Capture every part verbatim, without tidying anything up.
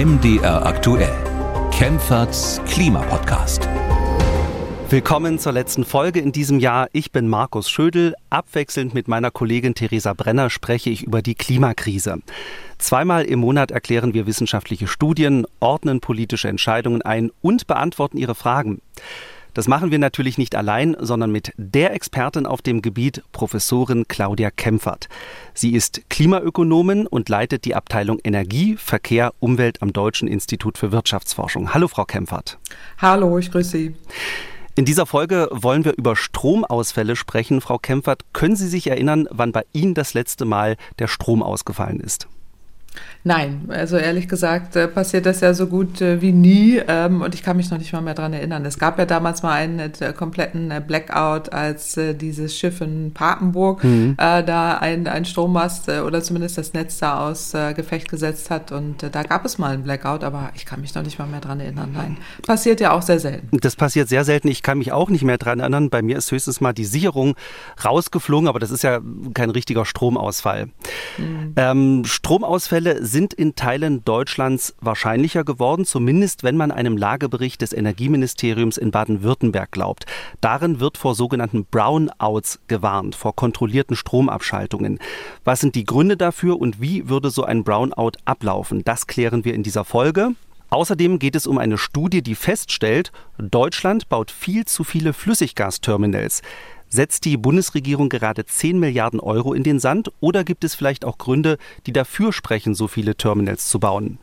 M D R Aktuell. Kemferts Klimapodcast. Willkommen zur letzten Folge in diesem Jahr. Ich bin Markus Schödel. Abwechselnd mit meiner Kollegin Theresa Brenner spreche ich über die Klimakrise. Zweimal im Monat erklären wir wissenschaftliche Studien, ordnen politische Entscheidungen ein und beantworten Ihre Fragen. Das machen wir natürlich nicht allein, sondern mit der Expertin auf dem Gebiet, Professorin Claudia Kemfert. Sie ist Klimaökonomin und leitet die Abteilung Energie, Verkehr, Umwelt am Deutschen Institut für Wirtschaftsforschung. Hallo, Frau Kemfert. Hallo, ich grüße Sie. In dieser Folge wollen wir über Stromausfälle sprechen. Frau Kemfert, können Sie sich erinnern, wann bei Ihnen das letzte Mal der Strom ausgefallen ist? Nein, also ehrlich gesagt äh, passiert das ja so gut äh, wie nie ähm, und ich kann mich noch nicht mal mehr daran erinnern. Es gab ja damals mal einen äh, kompletten äh, Blackout, als äh, dieses Schiff in Papenburg mhm. äh, da ein, ein Strommast äh, oder zumindest das Netz da aus äh, Gefecht gesetzt hat und äh, da gab es mal einen Blackout, aber ich kann mich noch nicht mal mehr daran erinnern. Nein, passiert ja auch sehr selten. Das passiert sehr selten, ich kann mich auch nicht mehr daran erinnern. Bei mir ist höchstens mal die Sicherung rausgeflogen, aber das ist ja kein richtiger Stromausfall. Mhm. Ähm, Stromausfälle sind in Teilen Deutschlands wahrscheinlicher geworden, zumindest wenn man einem Lagebericht des Energieministeriums in Baden-Württemberg glaubt. Darin wird vor sogenannten Brownouts gewarnt, vor kontrollierten Stromabschaltungen. Was sind die Gründe dafür und wie würde so ein Brownout ablaufen? Das klären wir in dieser Folge. Außerdem geht es um eine Studie, die feststellt, Deutschland baut viel zu viele Flüssiggasterminals. Setzt die Bundesregierung gerade zehn Milliarden Euro in den Sand oder gibt es vielleicht auch Gründe, die dafür sprechen, so viele Terminals zu bauen?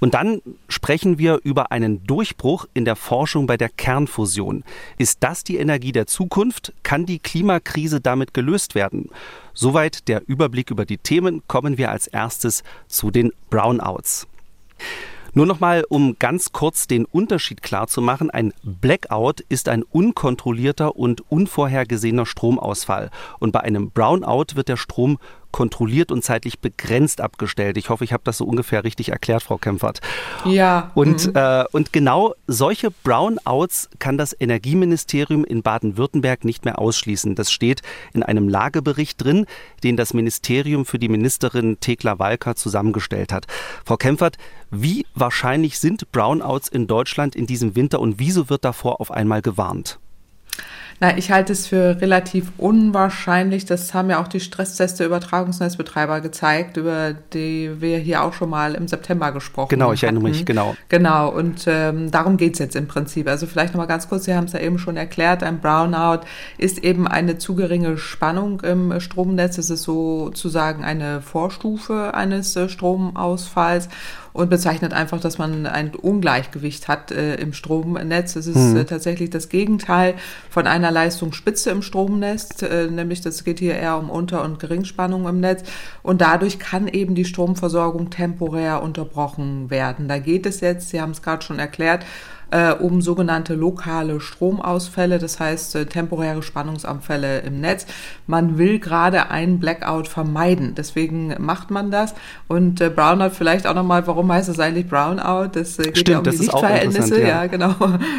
Und dann sprechen wir über einen Durchbruch in der Forschung bei der Kernfusion. Ist das die Energie der Zukunft? Kann die Klimakrise damit gelöst werden? Soweit der Überblick über die Themen. Kommen wir als erstes zu den Brownouts. Nur nochmal, um ganz kurz den Unterschied klarzumachen. Ein Blackout ist ein unkontrollierter und unvorhergesehener Stromausfall. Und bei einem Brownout wird der Strom kontrolliert und zeitlich begrenzt abgestellt. Ich hoffe, ich habe das so ungefähr richtig erklärt, Frau Kemfert. Ja. Und, mhm. äh, und genau solche Brownouts kann das Energieministerium in Baden-Württemberg nicht mehr ausschließen. Das steht in einem Lagebericht drin, den das Ministerium für die Ministerin Thekla Walker zusammengestellt hat. Frau Kemfert, wie wahrscheinlich sind Brownouts in Deutschland in diesem Winter und wieso wird davor auf einmal gewarnt? Na, ich halte es für relativ unwahrscheinlich. Das haben ja auch die Stresstests der Übertragungsnetzbetreiber gezeigt, über die wir hier auch schon mal im September gesprochen haben. Genau, ich hatten. erinnere mich, genau. Genau, und ähm, darum geht's jetzt im Prinzip. Also vielleicht nochmal ganz kurz, Sie haben es ja eben schon erklärt, ein Brownout ist eben eine zu geringe Spannung im Stromnetz. Es ist sozusagen eine Vorstufe eines äh, Stromausfalls. Und bezeichnet einfach, dass man ein Ungleichgewicht hat äh, im Stromnetz. Es ist mhm. äh, tatsächlich das Gegenteil von einer Leistungsspitze im Stromnetz, äh, nämlich das geht hier eher um Unter- und Geringspannung im Netz. Und dadurch kann eben die Stromversorgung temporär unterbrochen werden. Da geht es jetzt, Sie haben es gerade schon erklärt, äh, um sogenannte lokale Stromausfälle, das heißt äh, temporäre Spannungsanfälle im Netz. Man will gerade einen Blackout vermeiden, deswegen macht man das. Und äh, Brownout vielleicht auch nochmal, warum heißt es eigentlich Brownout? Das äh, geht Stimmt, ja um die Lichtverhältnisse. Ja. ja, genau.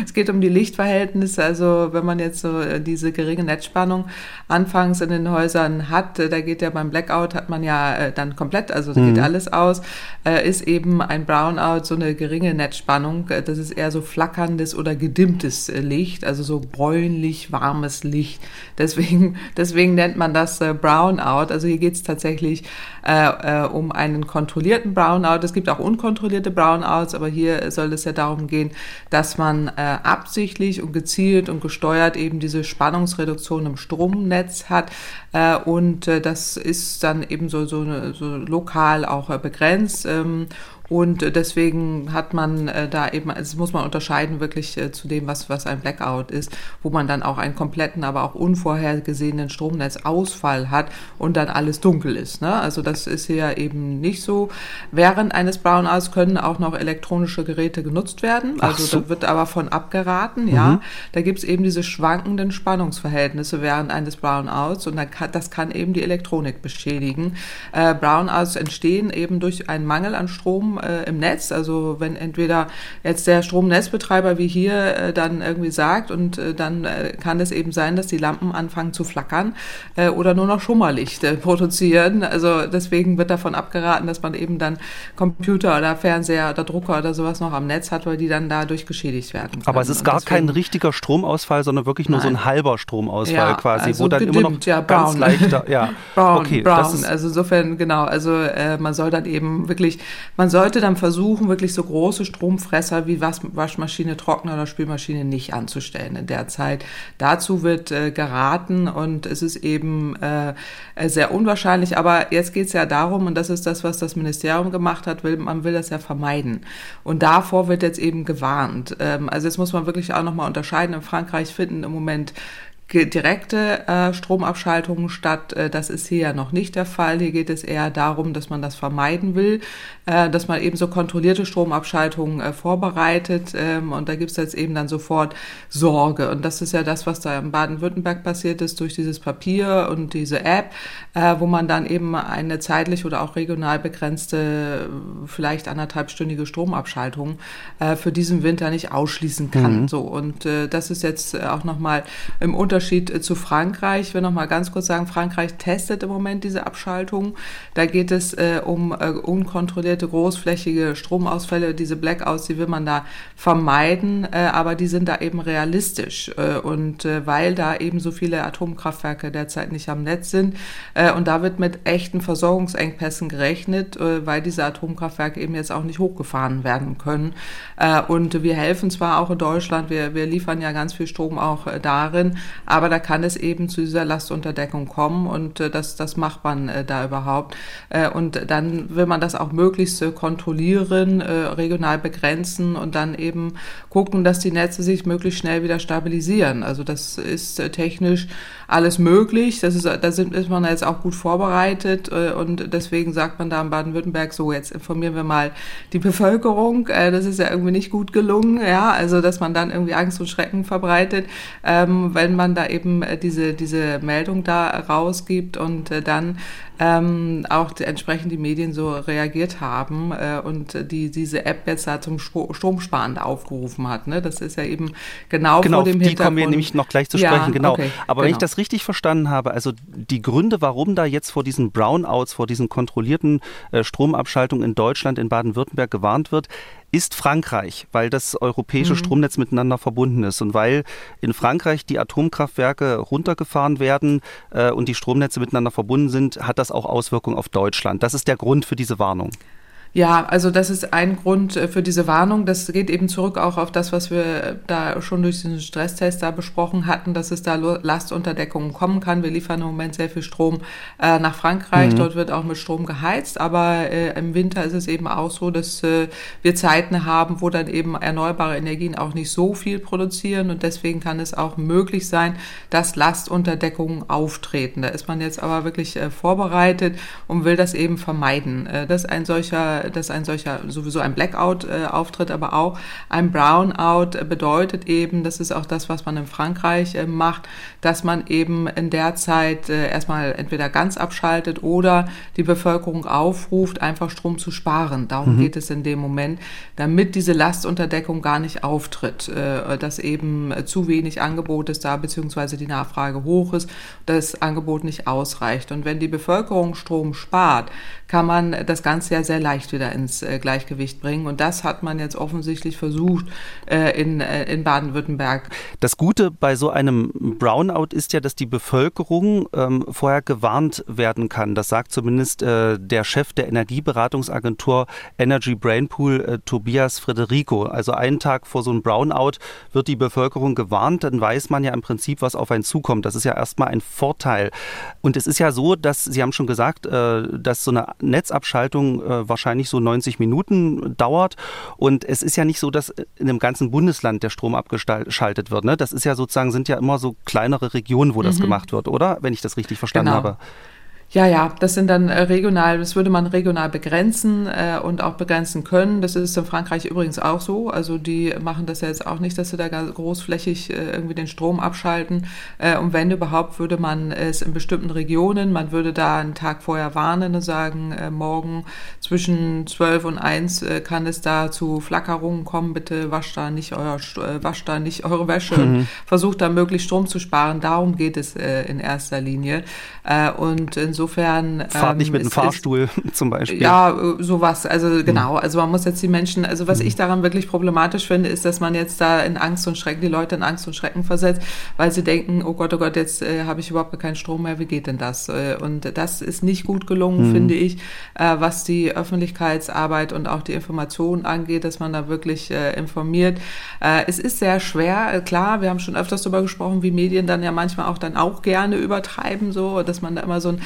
Es geht um die Lichtverhältnisse. Also wenn man jetzt so äh, diese geringe Netzspannung anfangs in den Häusern hat, äh, da geht ja beim Blackout hat man ja äh, dann komplett, also da mhm. geht alles aus, äh, ist eben ein Brownout so eine geringe Netzspannung. Äh, das ist eher so flackerndes oder gedimmtes Licht, also so bräunlich warmes Licht. Deswegen, deswegen nennt man das äh, Brownout. Also hier geht es tatsächlich äh, äh, um einen kontrollierten Brownout. Es gibt auch unkontrollierte Brownouts, aber hier soll es ja darum gehen, dass man äh, absichtlich und gezielt und gesteuert eben diese Spannungsreduktion im Stromnetz hat. Äh, und äh, das ist dann eben so, so, so lokal auch äh, begrenzt. Ähm, Und deswegen hat man da eben, also muss man unterscheiden wirklich zu dem, was, was ein Blackout ist, wo man dann auch einen kompletten, aber auch unvorhergesehenen Stromnetzausfall hat und dann alles dunkel ist, ne? Also das ist hier eben nicht so. Während eines Brownouts können auch noch elektronische Geräte genutzt werden. Also so. Da wird aber von abgeraten, mhm. ja. Da gibt's eben diese schwankenden Spannungsverhältnisse während eines Brownouts und dann kann, das kann eben die Elektronik beschädigen. Äh, Brownouts entstehen eben durch einen Mangel an Strom, äh, im Netz. Also wenn entweder jetzt der Stromnetzbetreiber wie hier äh, dann irgendwie sagt und äh, dann äh, kann es eben sein, dass die Lampen anfangen zu flackern äh, oder nur noch Schummerlicht äh, produzieren. Also deswegen wird davon abgeraten, dass man eben dann Computer oder Fernseher oder Drucker oder sowas noch am Netz hat, weil die dann dadurch geschädigt werden können. Aber es ist gar deswegen, kein richtiger Stromausfall, sondern wirklich nur Nein. so ein halber Stromausfall ja, quasi, also wo dann gedimmt, immer noch ja, ganz leichter... Ja. Brown, okay, brown. Das ist also insofern, genau, also äh, man soll dann eben wirklich, man sollte dann versuchen, wirklich so große Stromfresser wie Was- Waschmaschine, Trockner oder Spülmaschine nicht anzustellen in der Zeit. Dazu wird äh, geraten und es ist eben äh, sehr unwahrscheinlich, aber jetzt geht es ja darum, und das ist das, was das Ministerium gemacht hat, will, man will das ja vermeiden. Und davor wird jetzt eben gewarnt. Ähm, also jetzt muss man wirklich auch nochmal unterscheiden. In Frankreich finden im Moment direkte äh, Stromabschaltungen statt. Äh, das ist hier ja noch nicht der Fall. Hier geht es eher darum, dass man das vermeiden will, äh, dass man eben so kontrollierte Stromabschaltungen äh, vorbereitet. Ähm, und da gibt's jetzt eben dann sofort Sorge. Und das ist ja das, was da in Baden-Württemberg passiert ist durch dieses Papier und diese App, äh, wo man dann eben eine zeitlich oder auch regional begrenzte, vielleicht anderthalbstündige Stromabschaltung äh, für diesen Winter nicht ausschließen kann. Mhm. So, und äh, das ist jetzt auch nochmal im Unterschied zu Frankreich. Ich will noch mal ganz kurz sagen, Frankreich testet im Moment diese Abschaltung. Da geht es äh, um äh, unkontrollierte, großflächige Stromausfälle. Diese Blackouts, die will man da vermeiden, äh, aber die sind da eben realistisch. Äh, und äh, weil da eben so viele Atomkraftwerke derzeit nicht am Netz sind äh, und da wird mit echten Versorgungsengpässen gerechnet, äh, weil diese Atomkraftwerke eben jetzt auch nicht hochgefahren werden können. Äh, und wir helfen zwar auch in Deutschland, wir, wir liefern ja ganz viel Strom auch äh, darin, aber da kann es eben zu dieser Lastunterdeckung kommen und äh, das, das macht man äh, da überhaupt. Äh, und dann will man das auch möglichst äh, kontrollieren, äh, regional begrenzen und dann eben gucken, dass die Netze sich möglichst schnell wieder stabilisieren. Also das ist äh, technisch alles möglich. Das ist, da sind, ist man jetzt auch gut vorbereitet äh, und deswegen sagt man da in Baden-Württemberg so, jetzt informieren wir mal die Bevölkerung. Äh, das ist ja irgendwie nicht gut gelungen, ja, also dass man dann irgendwie Angst und Schrecken verbreitet, ähm, wenn man da eben diese, diese Meldung da rausgibt und dann ähm, auch die, entsprechend die Medien so reagiert haben äh, und die diese App jetzt da zum Stromsparen aufgerufen hat. Ne? Das ist ja eben genau, genau vor dem Hintergrund. Genau, die kommen wir nämlich noch gleich zu ja, sprechen. Genau. Okay, Aber genau. wenn ich das richtig verstanden habe, also die Gründe, warum da jetzt vor diesen Brownouts, vor diesen kontrollierten äh, Stromabschaltungen in Deutschland, in Baden-Württemberg gewarnt wird, ist Frankreich, weil das europäische mhm. Stromnetz miteinander verbunden ist und weil in Frankreich die Atomkraftwerke runtergefahren werden äh, und die Stromnetze miteinander verbunden sind, hat das auch Auswirkungen auf Deutschland. Das ist der Grund für diese Warnung. Ja, also das ist ein Grund für diese Warnung. Das geht eben zurück auch auf das, was wir da schon durch diesen Stresstest da besprochen hatten, dass es da Lastunterdeckungen kommen kann. Wir liefern im Moment sehr viel Strom äh, nach Frankreich. Mhm. Dort wird auch mit Strom geheizt. Aber äh, im Winter ist es eben auch so, dass äh, wir Zeiten haben, wo dann eben erneuerbare Energien auch nicht so viel produzieren. Und deswegen kann es auch möglich sein, dass Lastunterdeckungen auftreten. Da ist man jetzt aber wirklich äh, vorbereitet und will das eben vermeiden. Äh, dass ein solcher dass ein solcher sowieso ein Blackout äh, auftritt, aber auch ein Brownout äh, bedeutet eben, das ist auch das, was man in Frankreich äh, macht, dass man eben in der Zeit äh, erstmal entweder ganz abschaltet oder die Bevölkerung aufruft, einfach Strom zu sparen. Darum mhm. geht es in dem Moment, damit diese Lastunterdeckung gar nicht auftritt, äh, dass eben äh, zu wenig Angebot ist da, beziehungsweise die Nachfrage hoch ist, das Angebot nicht ausreicht. Und wenn die Bevölkerung Strom spart, kann man das Ganze ja sehr leicht wieder ins äh, Gleichgewicht bringen. Und das hat man jetzt offensichtlich versucht äh, in, äh, in Baden-Württemberg. Das Gute bei so einem Brownout ist ja, dass die Bevölkerung ähm, vorher gewarnt werden kann. Das sagt zumindest äh, der Chef der Energieberatungsagentur Energy Brainpool, äh, Tobias Frederico. Also einen Tag vor so einem Brownout wird die Bevölkerung gewarnt. Dann weiß man ja im Prinzip, was auf einen zukommt. Das ist ja erstmal ein Vorteil. Und es ist ja so, dass, Sie haben schon gesagt, äh, dass so eine Netzabschaltung äh, wahrscheinlich so neunzig Minuten dauert. Und es ist ja nicht so, dass in dem ganzen Bundesland der Strom abgeschaltet wird. Ne? Das ist ja sozusagen, sind ja immer so kleinere Regionen, wo das mhm. gemacht wird, oder? Wenn ich das richtig verstanden genau. habe. Ja, ja, das sind dann regional, das würde man regional begrenzen äh, und auch begrenzen können. Das ist in Frankreich übrigens auch so. Also die machen das ja jetzt auch nicht, dass sie da großflächig äh, irgendwie den Strom abschalten. Äh, und wenn überhaupt, würde man es in bestimmten Regionen, man würde da einen Tag vorher warnen und sagen, äh, morgen zwischen zwölf und eins äh, kann es da zu Flackerungen kommen. Bitte wascht da nicht euer, äh, wascht da nicht eure Wäsche. Mhm. Und versucht da möglichst Strom zu sparen. Darum geht es äh, in erster Linie. Äh, und in Insofern, Fahrt nicht mit ähm, dem Fahrstuhl ist, zum Beispiel. Ja, sowas. Also genau. Also man muss jetzt die Menschen, also was mhm. ich daran wirklich problematisch finde, ist, dass man jetzt da in Angst und Schrecken, die Leute in Angst und Schrecken versetzt, weil sie denken, oh Gott, oh Gott, jetzt äh, habe ich überhaupt keinen Strom mehr, wie geht denn das? Äh, und das ist nicht gut gelungen, mhm. finde ich, äh, was die Öffentlichkeitsarbeit und auch die Information angeht, dass man da wirklich äh, informiert. Äh, es ist sehr schwer, äh, klar, wir haben schon öfters darüber gesprochen, wie Medien dann ja manchmal auch dann auch gerne übertreiben, so, dass man da immer so ein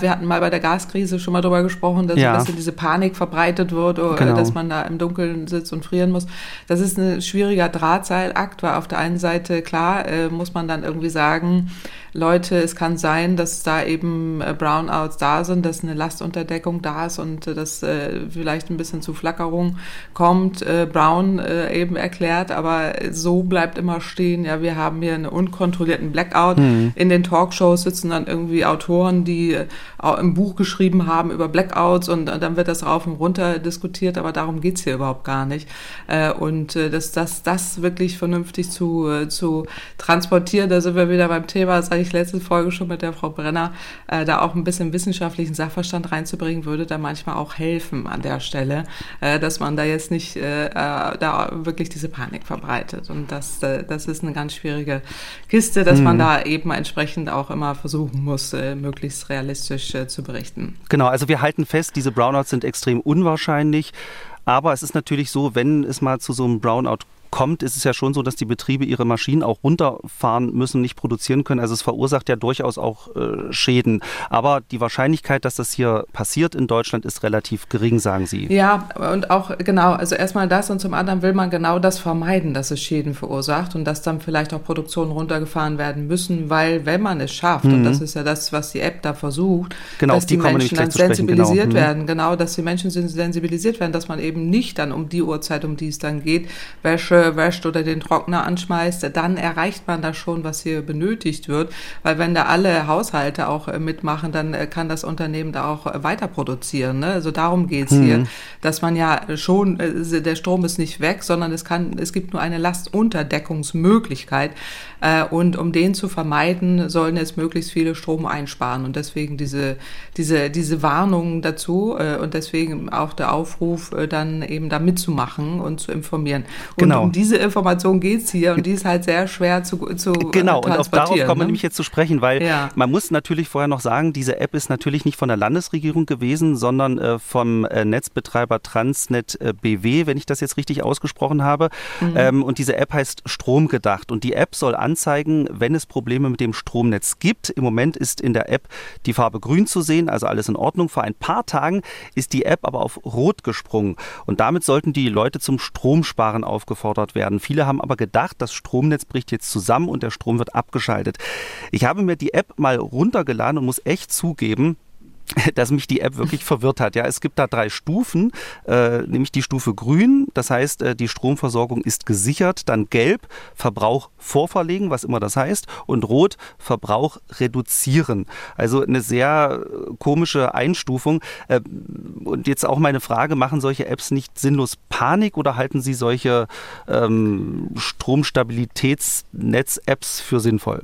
Wir hatten mal bei der Gaskrise schon mal drüber gesprochen, dass ja. ein bisschen diese Panik verbreitet wird, oder genau. dass man da im Dunkeln sitzt und frieren muss. Das ist ein schwieriger Drahtseilakt, weil auf der einen Seite, klar, muss man dann irgendwie sagen, Leute, es kann sein, dass da eben Brownouts da sind, dass eine Lastunterdeckung da ist und dass äh, vielleicht ein bisschen zu Flackerung kommt. Äh, Brown äh, eben erklärt, aber so bleibt immer stehen, ja, wir haben hier einen unkontrollierten Blackout. Mhm. In den Talkshows sitzen dann irgendwie Autoren, die äh, auch im Buch geschrieben haben über Blackouts und, und dann wird das rauf und runter diskutiert, aber darum geht's hier überhaupt gar nicht. Äh, und äh, dass das, das wirklich vernünftig zu, äh, zu transportieren, da sind wir wieder beim Thema, sag ich ich letzte Folge schon mit der Frau Brenner, äh, da auch ein bisschen wissenschaftlichen Sachverstand reinzubringen, würde da manchmal auch helfen an der Stelle, äh, dass man da jetzt nicht äh, da wirklich diese Panik verbreitet. Und das, äh, das ist eine ganz schwierige Kiste, dass mhm. man da eben entsprechend auch immer versuchen muss, äh, möglichst realistisch äh, zu berichten. Genau, also wir halten fest, diese Brownouts sind extrem unwahrscheinlich, aber es ist natürlich so, wenn es mal zu so einem Brownout kommt, kommt, ist es ja schon so, dass die Betriebe ihre Maschinen auch runterfahren müssen, nicht produzieren können. Also es verursacht ja durchaus auch äh, Schäden. Aber die Wahrscheinlichkeit, dass das hier passiert in Deutschland, ist relativ gering, sagen Sie. Ja, und auch genau, also erstmal das und zum anderen will man genau das vermeiden, dass es Schäden verursacht und dass dann vielleicht auch Produktionen runtergefahren werden müssen, weil wenn man es schafft, mhm. und das ist ja das, was die App da versucht, genau, dass die, die Menschen dann sensibilisiert genau. werden, mhm. genau, dass die Menschen sensibilisiert werden, dass man eben nicht dann um die Uhrzeit, um die es dann geht, Wäsche wäscht oder den Trockner anschmeißt, dann erreicht man da schon, was hier benötigt wird. Weil wenn da alle Haushalte auch mitmachen, dann kann das Unternehmen da auch weiter produzieren. Ne? Also darum geht es mhm. hier, dass man ja schon, der Strom ist nicht weg, sondern es kann, es gibt nur eine Lastunterdeckungsmöglichkeit. Und um den zu vermeiden, sollen jetzt möglichst viele Strom einsparen. Und deswegen diese, diese, diese Warnungen dazu und deswegen auch der Aufruf, dann eben da mitzumachen und zu informieren. Und genau. um diese Information geht es hier und die ist halt sehr schwer zu, zu genau, transportieren. Genau, und auf darauf ne? kommen wir nämlich jetzt zu sprechen, weil ja. man muss natürlich vorher noch sagen, diese App ist natürlich nicht von der Landesregierung gewesen, sondern äh, vom äh, Netzbetreiber Transnet äh, B W, wenn ich das jetzt richtig ausgesprochen habe. Mhm. Ähm, und diese App heißt Stromgedacht und die App soll anzeigen, wenn es Probleme mit dem Stromnetz gibt. Im Moment ist in der App die Farbe grün zu sehen, also alles in Ordnung. Vor ein paar Tagen ist die App aber auf rot gesprungen und damit sollten die Leute zum Stromsparen aufgefordert werden. Viele haben aber gedacht, das Stromnetz bricht jetzt zusammen und der Strom wird abgeschaltet. Ich habe mir die App mal runtergeladen und muss echt zugeben, dass mich die App wirklich verwirrt hat. Ja, es gibt da drei Stufen, äh, nämlich die Stufe grün, das heißt, äh, die Stromversorgung ist gesichert, dann gelb, Verbrauch vorverlegen, was immer das heißt, und rot, Verbrauch reduzieren. Also eine sehr komische Einstufung. Äh, und jetzt auch meine Frage, machen solche Apps nicht sinnlos Panik oder halten Sie solche ähm, Stromstabilitätsnetz-Apps für sinnvoll?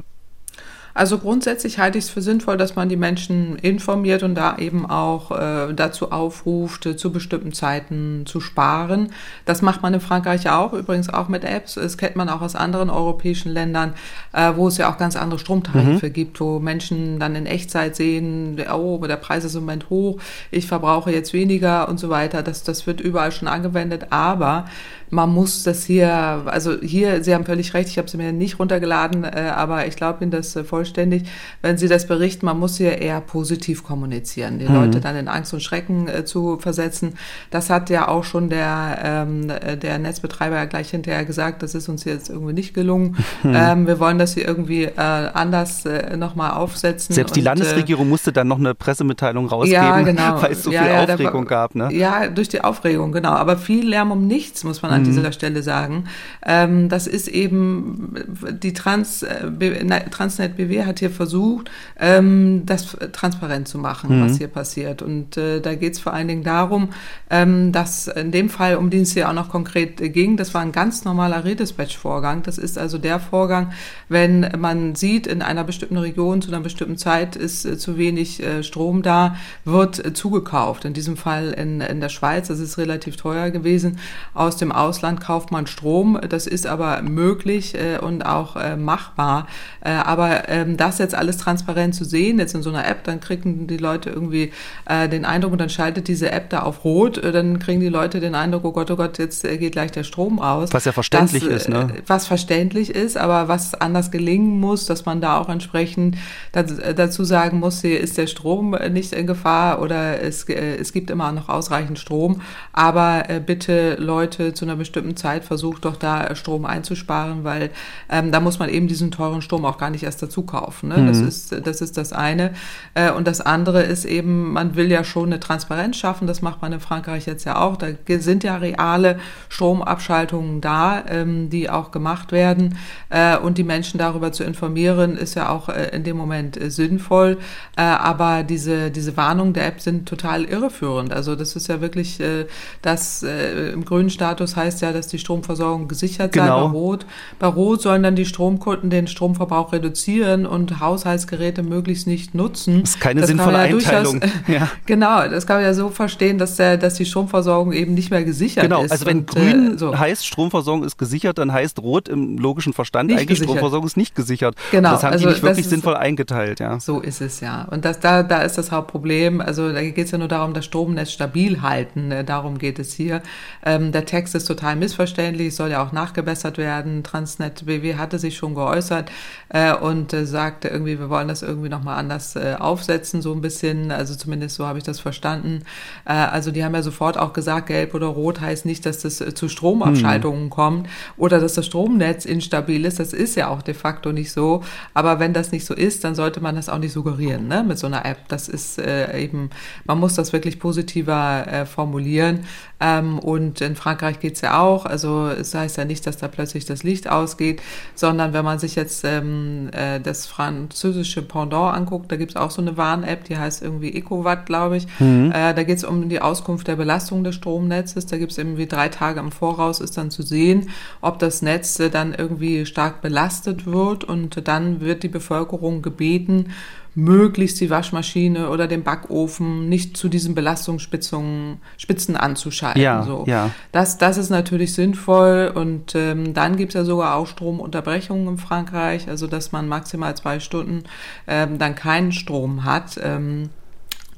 Also grundsätzlich halte ich es für sinnvoll, dass man die Menschen informiert und da eben auch äh, dazu aufruft, äh, zu bestimmten Zeiten zu sparen. Das macht man in Frankreich auch, übrigens auch mit Apps. Das kennt man auch aus anderen europäischen Ländern, äh, wo es ja auch ganz andere Stromtarife mhm. gibt, wo Menschen dann in Echtzeit sehen, oh, der Preis ist im Moment hoch, ich verbrauche jetzt weniger und so weiter. Das, das wird überall schon angewendet, aber man muss das hier, also hier, Sie haben völlig recht, ich habe es mir nicht runtergeladen, äh, aber ich glaube Ihnen das vollständig. vollständig, wenn Sie das berichten, man muss hier eher positiv kommunizieren, die mhm. Leute dann in Angst und Schrecken äh, zu versetzen. Das hat ja auch schon der, ähm, der Netzbetreiber gleich hinterher gesagt, das ist uns jetzt irgendwie nicht gelungen. Mhm. Ähm, wir wollen das hier irgendwie äh, anders äh, nochmal aufsetzen. Selbst die und, Landesregierung äh, musste dann noch eine Pressemitteilung rausgeben, ja, genau. weil es so ja, viel ja, Aufregung der, gab. Ne? Ja, durch die Aufregung, genau. Aber viel Lärm um nichts, muss man mhm. an dieser Stelle sagen. Ähm, das ist eben, die Trans, äh, Transnet B W hat hier versucht, ähm, das transparent zu machen, mhm. was hier passiert. Und äh, da geht es vor allen Dingen darum, ähm, dass in dem Fall, um den es hier auch noch konkret äh, ging, das war ein ganz normaler Redispatch-Vorgang. Das ist also der Vorgang, wenn man sieht, in einer bestimmten Region zu einer bestimmten Zeit ist äh, zu wenig äh, Strom da, wird äh, zugekauft. In diesem Fall in, in der Schweiz, das ist relativ teuer gewesen. Aus dem Ausland kauft man Strom. Das ist aber möglich äh, und auch äh, machbar. Äh, aber ähm, das jetzt alles transparent zu sehen, jetzt in so einer App, dann kriegen die Leute irgendwie äh, den Eindruck, und dann schaltet diese App da auf Rot, äh, dann kriegen die Leute den Eindruck, oh Gott, oh Gott, jetzt äh, geht gleich der Strom aus. Was ja verständlich das, ist, ne? Was verständlich ist, aber was anders gelingen muss, dass man da auch entsprechend dazu sagen muss, hier ist der Strom nicht in Gefahr oder es, äh, es gibt immer noch ausreichend Strom, aber äh, bitte Leute, zu einer bestimmten Zeit versucht doch da Strom einzusparen, weil ähm, da muss man eben diesen teuren Strom auch gar nicht erst dazu kaufen. Ne? Mhm. Das ist, das ist das eine. Äh, und das andere ist eben, man will ja schon eine Transparenz schaffen, das macht man in Frankreich jetzt ja auch, da sind ja reale Stromabschaltungen da, ähm, die auch gemacht werden, äh, und die Menschen darüber zu informieren, ist ja auch äh, in dem Moment äh, sinnvoll, äh, aber diese, diese Warnungen der App sind total irreführend. Also das ist ja wirklich äh, das äh, im grünen Status heißt ja, dass die Stromversorgung gesichert sei. Genau. Bei Rot, bei Rot sollen dann die Stromkunden den Stromverbrauch reduzieren und Haushaltsgeräte möglichst nicht nutzen. Das ist keine das sinnvolle ja Einteilung. Durchaus, ja. Genau, das kann man ja so verstehen, dass, der, dass die Stromversorgung eben nicht mehr gesichert genau, ist. Genau, also wenn und, grün äh, so. heißt, Stromversorgung ist gesichert, dann heißt Rot im logischen Verstand nicht eigentlich gesichert. Stromversorgung ist nicht gesichert. Genau. Und das haben also die nicht wirklich ist, sinnvoll eingeteilt. Ja. So ist es ja. Und das, da, da ist das Hauptproblem. Also da geht es ja nur darum, das Stromnetz stabil halten. Darum geht es hier. Ähm, der Text ist total missverständlich, soll ja auch nachgebessert werden. Transnet B W hatte sich schon geäußert äh, und äh, sagte irgendwie, wir wollen das irgendwie nochmal anders äh, aufsetzen, so ein bisschen, also zumindest so habe ich das verstanden. Äh, also die haben ja sofort auch gesagt, gelb oder rot heißt nicht, dass das äh, zu Stromabschaltungen hm. kommt oder dass das Stromnetz instabil ist. Das ist ja auch de facto nicht so, aber wenn das nicht so ist, dann sollte man das auch nicht suggerieren, ne? Mit so einer App. Das ist äh, eben, man muss das wirklich positiver äh, formulieren. Ähm, und in Frankreich geht's ja auch, also es heißt ja nicht, dass da plötzlich das Licht ausgeht, sondern wenn man sich jetzt ähm, äh, das französische Pendant anguckt, da gibt's auch so eine Warn-App, die heißt irgendwie EcoWatt, glaube ich, mhm. äh, da geht's um die Auskunft der Belastung des Stromnetzes, da gibt's irgendwie drei Tage im Voraus, ist dann zu sehen, ob das Netz äh, dann irgendwie stark belastet wird, und dann wird die Bevölkerung gebeten, möglichst die Waschmaschine oder den Backofen nicht zu diesen Belastungsspitzen Spitzen anzuschalten. Ja, so. ja. Das, das ist natürlich sinnvoll, und ähm, dann gibt es ja sogar auch Stromunterbrechungen in Frankreich, also dass man maximal zwei Stunden ähm, dann keinen Strom hat. Ähm,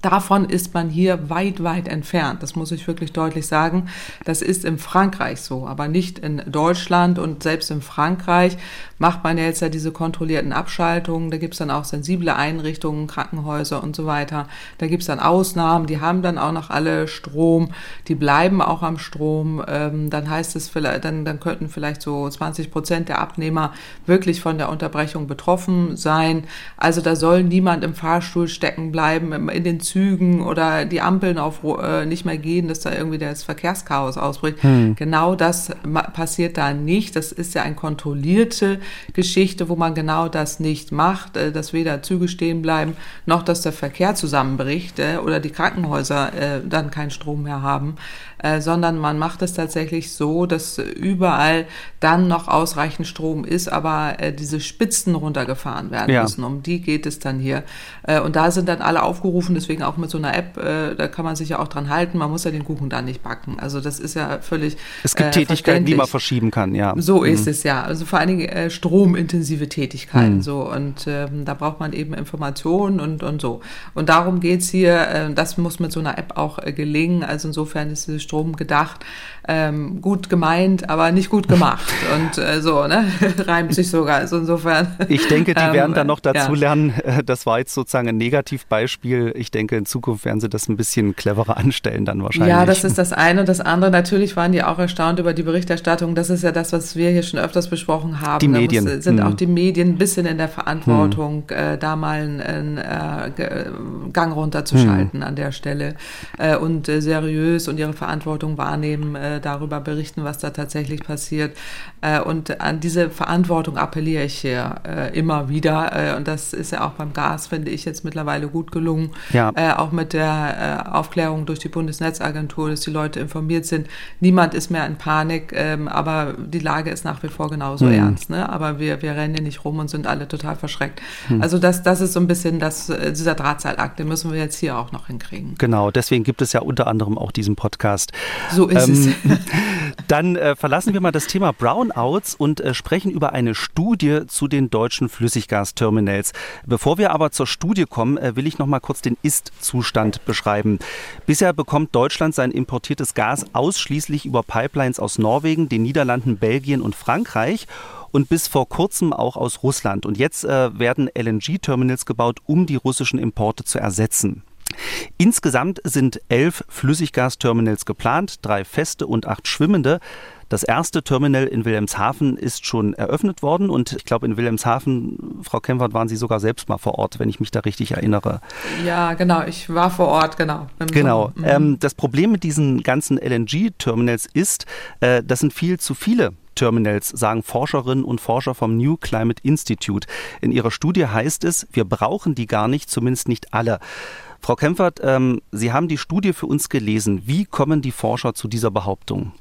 Davon ist man hier weit, weit entfernt. Das muss ich wirklich deutlich sagen. Das ist in Frankreich so, aber nicht in Deutschland. Und selbst in Frankreich macht man ja jetzt ja diese kontrollierten Abschaltungen. Da gibt's dann auch sensible Einrichtungen, Krankenhäuser und so weiter. Da gibt's dann Ausnahmen. Die haben dann auch noch alle Strom. Die bleiben auch am Strom. Ähm, dann heißt es vielleicht, dann, dann könnten vielleicht so zwanzig Prozent der Abnehmer wirklich von der Unterbrechung betroffen sein. Also da soll niemand im Fahrstuhl stecken bleiben, in den Zügen, oder die Ampeln auf äh, nicht mehr gehen, dass da irgendwie das Verkehrschaos ausbricht. Hm. Genau das ma- passiert da nicht. Das ist ja eine kontrollierte Geschichte, wo man genau das nicht macht, äh, dass weder Züge stehen bleiben, noch dass der Verkehr zusammenbricht äh, oder die Krankenhäuser äh, dann keinen Strom mehr haben, äh, sondern man macht es tatsächlich so, dass überall dann noch ausreichend Strom ist, aber äh, diese Spitzen runtergefahren werden ja. müssen. Um die geht es dann hier. Äh, und da sind dann alle aufgerufen, deswegen auch mit so einer App, äh, da kann man sich ja auch dran halten, man muss ja den Kuchen dann nicht backen. Also das ist ja völlig Es gibt äh, Tätigkeiten, die man verschieben kann, ja. So mhm. ist es ja. Also vor allen Dingen äh, stromintensive Tätigkeiten, mhm. so. Und ähm, da braucht man eben Informationen und, und so. Und darum geht's hier, äh, das muss mit so einer App auch äh, gelingen. Also insofern ist dieses Stromgedacht, ähm, gut gemeint, aber nicht gut gemacht. Und äh, so, ne? Reimt sich sogar. Also insofern. Ich denke, die werden ähm, dann noch dazu ja. lernen. Das war jetzt sozusagen ein Negativbeispiel. Ich denke, in Zukunft werden sie das ein bisschen cleverer anstellen dann wahrscheinlich. Ja, das ist das eine. Und das andere, natürlich waren die auch erstaunt über die Berichterstattung. Das ist ja das, was wir hier schon öfters besprochen haben. Die ne? Medien. Es sind hm. auch die Medien ein bisschen in der Verantwortung, hm. äh, da mal einen äh, Gang runterzuschalten hm. an der Stelle äh, und äh, seriös und ihre Verantwortung wahrnehmen, äh, darüber berichten, was da tatsächlich passiert. Äh, und an diese Verantwortung appelliere ich hier äh, immer wieder. Äh, und das ist ja auch beim Gas, finde ich, jetzt mittlerweile gut gelungen. Ja. Äh, auch mit der äh, Aufklärung durch die Bundesnetzagentur, dass die Leute informiert sind. Niemand ist mehr in Panik, äh, aber die Lage ist nach wie vor genauso hm. ernst. Ne? Aber wir, wir rennen ja nicht rum und sind alle total verschreckt. Hm. Also das, das ist so ein bisschen das, dieser Drahtseilakt, den müssen wir jetzt hier auch noch hinkriegen. Genau, deswegen gibt es ja unter anderem auch diesen Podcast. So ist ähm, es. Dann äh, verlassen wir mal das Thema Brownouts und äh, sprechen über eine Studie zu den deutschen Flüssiggasterminals. Bevor wir aber zur Studie kommen, äh, will ich noch mal kurz den Ist-Zustand beschreiben. Bisher bekommt Deutschland sein importiertes Gas ausschließlich über Pipelines aus Norwegen, den Niederlanden, Belgien und Frankreich. Und bis vor kurzem auch aus Russland. Und jetzt äh, werden L N G-Terminals gebaut, um die russischen Importe zu ersetzen. Insgesamt sind elf Flüssiggasterminals geplant, drei feste und acht schwimmende. Das erste Terminal in Wilhelmshaven ist schon eröffnet worden und ich glaube in Wilhelmshaven, Frau Kemfert, waren Sie sogar selbst mal vor Ort, wenn ich mich da richtig erinnere. Ja, genau, ich war vor Ort, genau. Genau, ähm, das Problem mit diesen ganzen L N G-Terminals ist, äh, das sind viel zu viele Terminals, sagen Forscherinnen und Forscher vom New Climate Institute. In ihrer Studie heißt es, wir brauchen die gar nicht, zumindest nicht alle. Frau Kemfert, ähm, Sie haben die Studie für uns gelesen. Wie kommen die Forscher zu dieser Behauptung?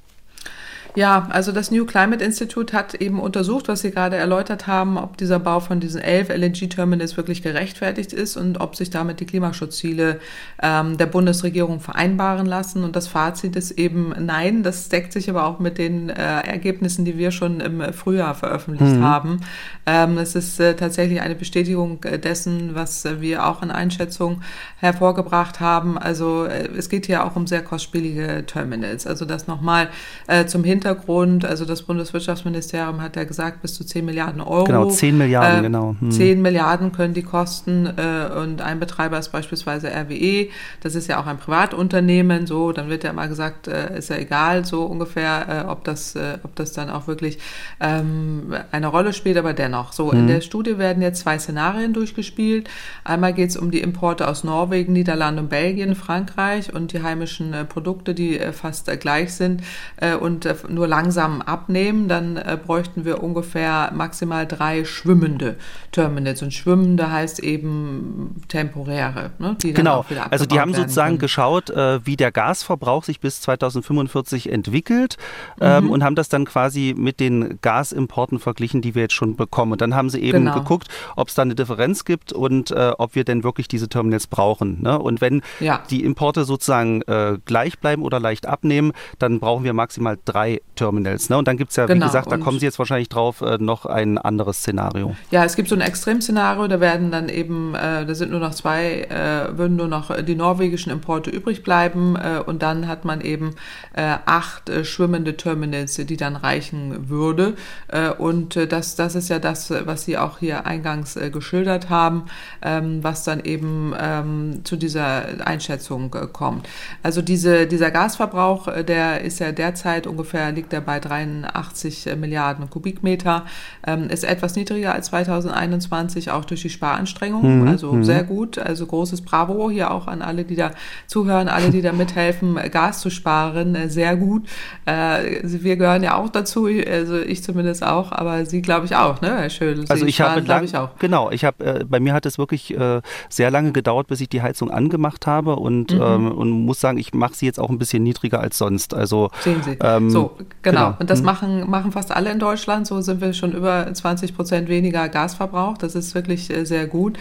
Ja, also das New Climate Institute hat eben untersucht, was Sie gerade erläutert haben, ob dieser Bau von diesen elf L N G-Terminals wirklich gerechtfertigt ist und ob sich damit die Klimaschutzziele ähm, der Bundesregierung vereinbaren lassen. Und das Fazit ist eben nein. Das deckt sich aber auch mit den äh, Ergebnissen, die wir schon im Frühjahr veröffentlicht mhm. haben. Ähm, das ist äh, tatsächlich eine Bestätigung äh, dessen, was äh, wir auch in Einschätzung hervorgebracht haben. Also äh, es geht hier auch um sehr kostspielige Terminals. Also das nochmal äh, zum Hintergrund. Hintergrund, also das Bundeswirtschaftsministerium hat ja gesagt, bis zu zehn Milliarden Euro. Genau, zehn Milliarden, äh, genau. Hm. zehn Milliarden können die kosten äh, und ein Betreiber ist beispielsweise R W E, das ist ja auch ein Privatunternehmen, so, dann wird ja immer gesagt, äh, ist ja egal, so ungefähr, äh, ob das, äh, ob das dann auch wirklich ähm, eine Rolle spielt, aber dennoch. So, hm. in der Studie werden jetzt zwei Szenarien durchgespielt. Einmal geht es um die Importe aus Norwegen, Niederlanden und Belgien, Frankreich und die heimischen äh, Produkte, die äh, fast äh, gleich sind äh, und äh, nur langsam abnehmen, dann äh, bräuchten wir ungefähr maximal drei schwimmende Terminals. Und schwimmende heißt eben temporäre, ne, die dann auch wieder abgebaut werden können. Genau, also die haben sozusagen geschaut, äh, wie der Gasverbrauch sich bis zweitausendfünfundvierzig entwickelt ähm, mhm. und haben das dann quasi mit den Gasimporten verglichen, die wir jetzt schon bekommen. Und dann haben sie eben genau. geguckt, ob es da eine Differenz gibt und äh, ob wir denn wirklich diese Terminals brauchen. Ne? Und wenn ja. die Importe sozusagen äh, gleich bleiben oder leicht abnehmen, dann brauchen wir maximal drei Terminals. Ne? Und dann gibt es ja, genau, wie gesagt, da kommen Sie jetzt wahrscheinlich drauf, äh, noch ein anderes Szenario. Ja, es gibt so ein Extremszenario, da werden dann eben, äh, da sind nur noch zwei, äh, würden nur noch die norwegischen Importe übrig bleiben äh, und dann hat man eben äh, acht äh, schwimmende Terminals, die dann reichen würde. Äh, und äh, das, das ist ja das, was Sie auch hier eingangs äh, geschildert haben, ähm, was dann eben ähm, zu dieser Einschätzung äh, kommt. Also diese, dieser Gasverbrauch, äh, der ist ja derzeit ungefähr liegt er bei dreiundachtzig Milliarden Kubikmeter, ähm, ist etwas niedriger als zweitausendeinundzwanzig, auch durch die Sparanstrengungen, mhm. also mhm. sehr gut, also großes Bravo hier auch an alle, die da zuhören, alle, die da mithelfen, Gas zu sparen, sehr gut. Äh, wir gehören ja auch dazu, also ich zumindest auch, aber Sie glaube ich auch, ne, Herr Schödel? Sie also ich habe, glaube ich auch. Genau, ich habe, äh, bei mir hat es wirklich äh, sehr lange gedauert, bis ich die Heizung angemacht habe und, mhm. ähm, und muss sagen, ich mache sie jetzt auch ein bisschen niedriger als sonst. Also, sehen Sie, ähm, so. genau. genau. Und das mhm. machen, machen fast alle in Deutschland. So sind wir schon über zwanzig Prozent weniger Gasverbrauch. Das ist wirklich sehr gut.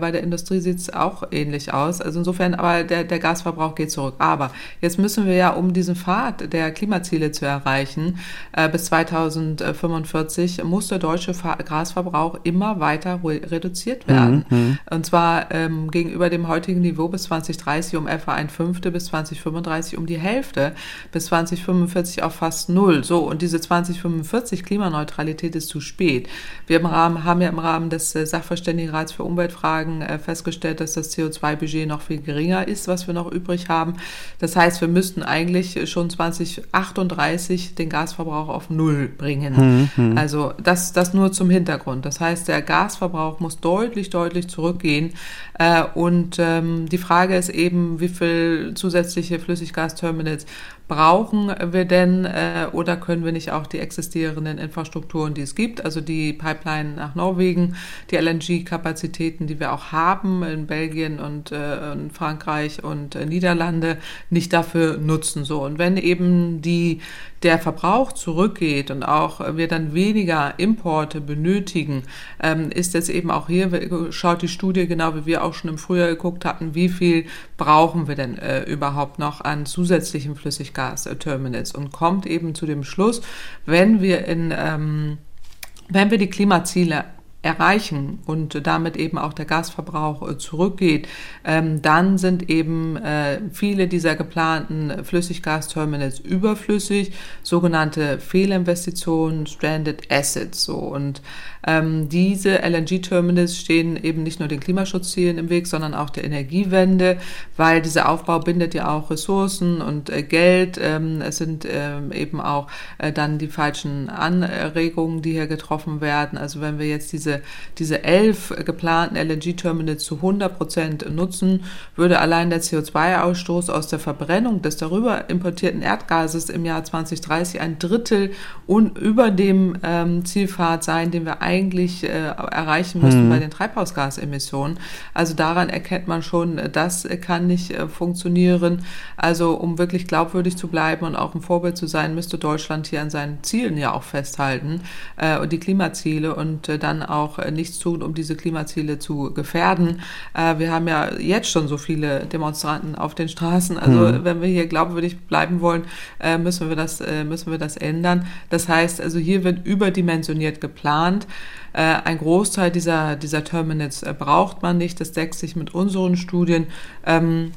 Bei der Industrie sieht es auch ähnlich aus. Also insofern, aber der, der Gasverbrauch geht zurück. Aber jetzt müssen wir ja, um diesen Pfad der Klimaziele zu erreichen, bis zweitausendfünfundvierzig muss der deutsche Gasverbrauch immer weiter reduziert werden. Mhm. Und zwar ähm, gegenüber dem heutigen Niveau bis zweitausenddreißig um etwa ein Fünftel, bis zweitausendfünfunddreißig um die Hälfte, bis zweitausendfünfundvierzig auf fast null. So, und diese zweitausendfünfundvierzig Klimaneutralität ist zu spät. Wir im Rahmen, haben ja im Rahmen des Sachverständigenrats für Umweltfragen äh, festgestellt, dass das C O zwei Budget noch viel geringer ist, was wir noch übrig haben. Das heißt, wir müssten eigentlich schon zweitausendachtunddreißig den Gasverbrauch auf null bringen. Mhm. Also das, das nur zum Hintergrund. Das heißt, der Gasverbrauch muss deutlich, deutlich zurückgehen. Äh, und ähm, die Frage ist eben, wie viel zusätzliche Flüssiggasterminals brauchen wir denn äh, oder können wir nicht auch die existierenden Infrastrukturen, die es gibt, also die Pipeline nach Norwegen, die L N G-Kapazitäten, die wir auch haben in Belgien und äh, in Frankreich und äh, Niederlande, nicht dafür nutzen. So. Und wenn eben die, der Verbrauch zurückgeht und auch äh, wir dann weniger Importe benötigen, ähm, ist jetzt eben auch hier, schaut die Studie genau, wie wir auch schon im Frühjahr geguckt hatten, wie viel brauchen wir denn äh, überhaupt noch an zusätzlichen Flüssigkeiten, Terminals, und kommt eben zu dem Schluss, wenn wir in, ähm, wenn wir die Klimaziele erreichen und damit eben auch der Gasverbrauch zurückgeht, ähm, dann sind eben äh, viele dieser geplanten Flüssiggasterminals überflüssig, sogenannte Fehlinvestitionen, Stranded Assets. So. Und ähm, diese L N G-Terminals stehen eben nicht nur den Klimaschutzzielen im Weg, sondern auch der Energiewende, weil dieser Aufbau bindet ja auch Ressourcen und äh, Geld. Ähm, es sind ähm, eben auch äh, dann die falschen Anregungen, die hier getroffen werden. Also wenn wir jetzt diese diese elf geplanten L N G-Terminals zu hundert Prozent nutzen, würde allein der C O zwei Ausstoß aus der Verbrennung des darüber importierten Erdgases im Jahr zweitausenddreißig ein Drittel und über dem ähm, Zielpfad sein, den wir eigentlich äh, erreichen müssen mhm. bei den Treibhausgasemissionen. Also daran erkennt man schon, das kann nicht äh, funktionieren. Also um wirklich glaubwürdig zu bleiben und auch ein Vorbild zu sein, müsste Deutschland hier an seinen Zielen ja auch festhalten äh, und die Klimaziele und äh, dann auch auch nichts tun, um diese Klimaziele zu gefährden. Äh, wir haben ja jetzt schon so viele Demonstranten auf den Straßen. Also mhm. wenn wir hier glaubwürdig bleiben wollen, äh, müssen wir das, äh, müssen wir das ändern. Das heißt, also hier wird überdimensioniert geplant. Äh, ein Großteil dieser, dieser Terminals äh, braucht man nicht. Das deckt sich mit unseren Studien. Ähm,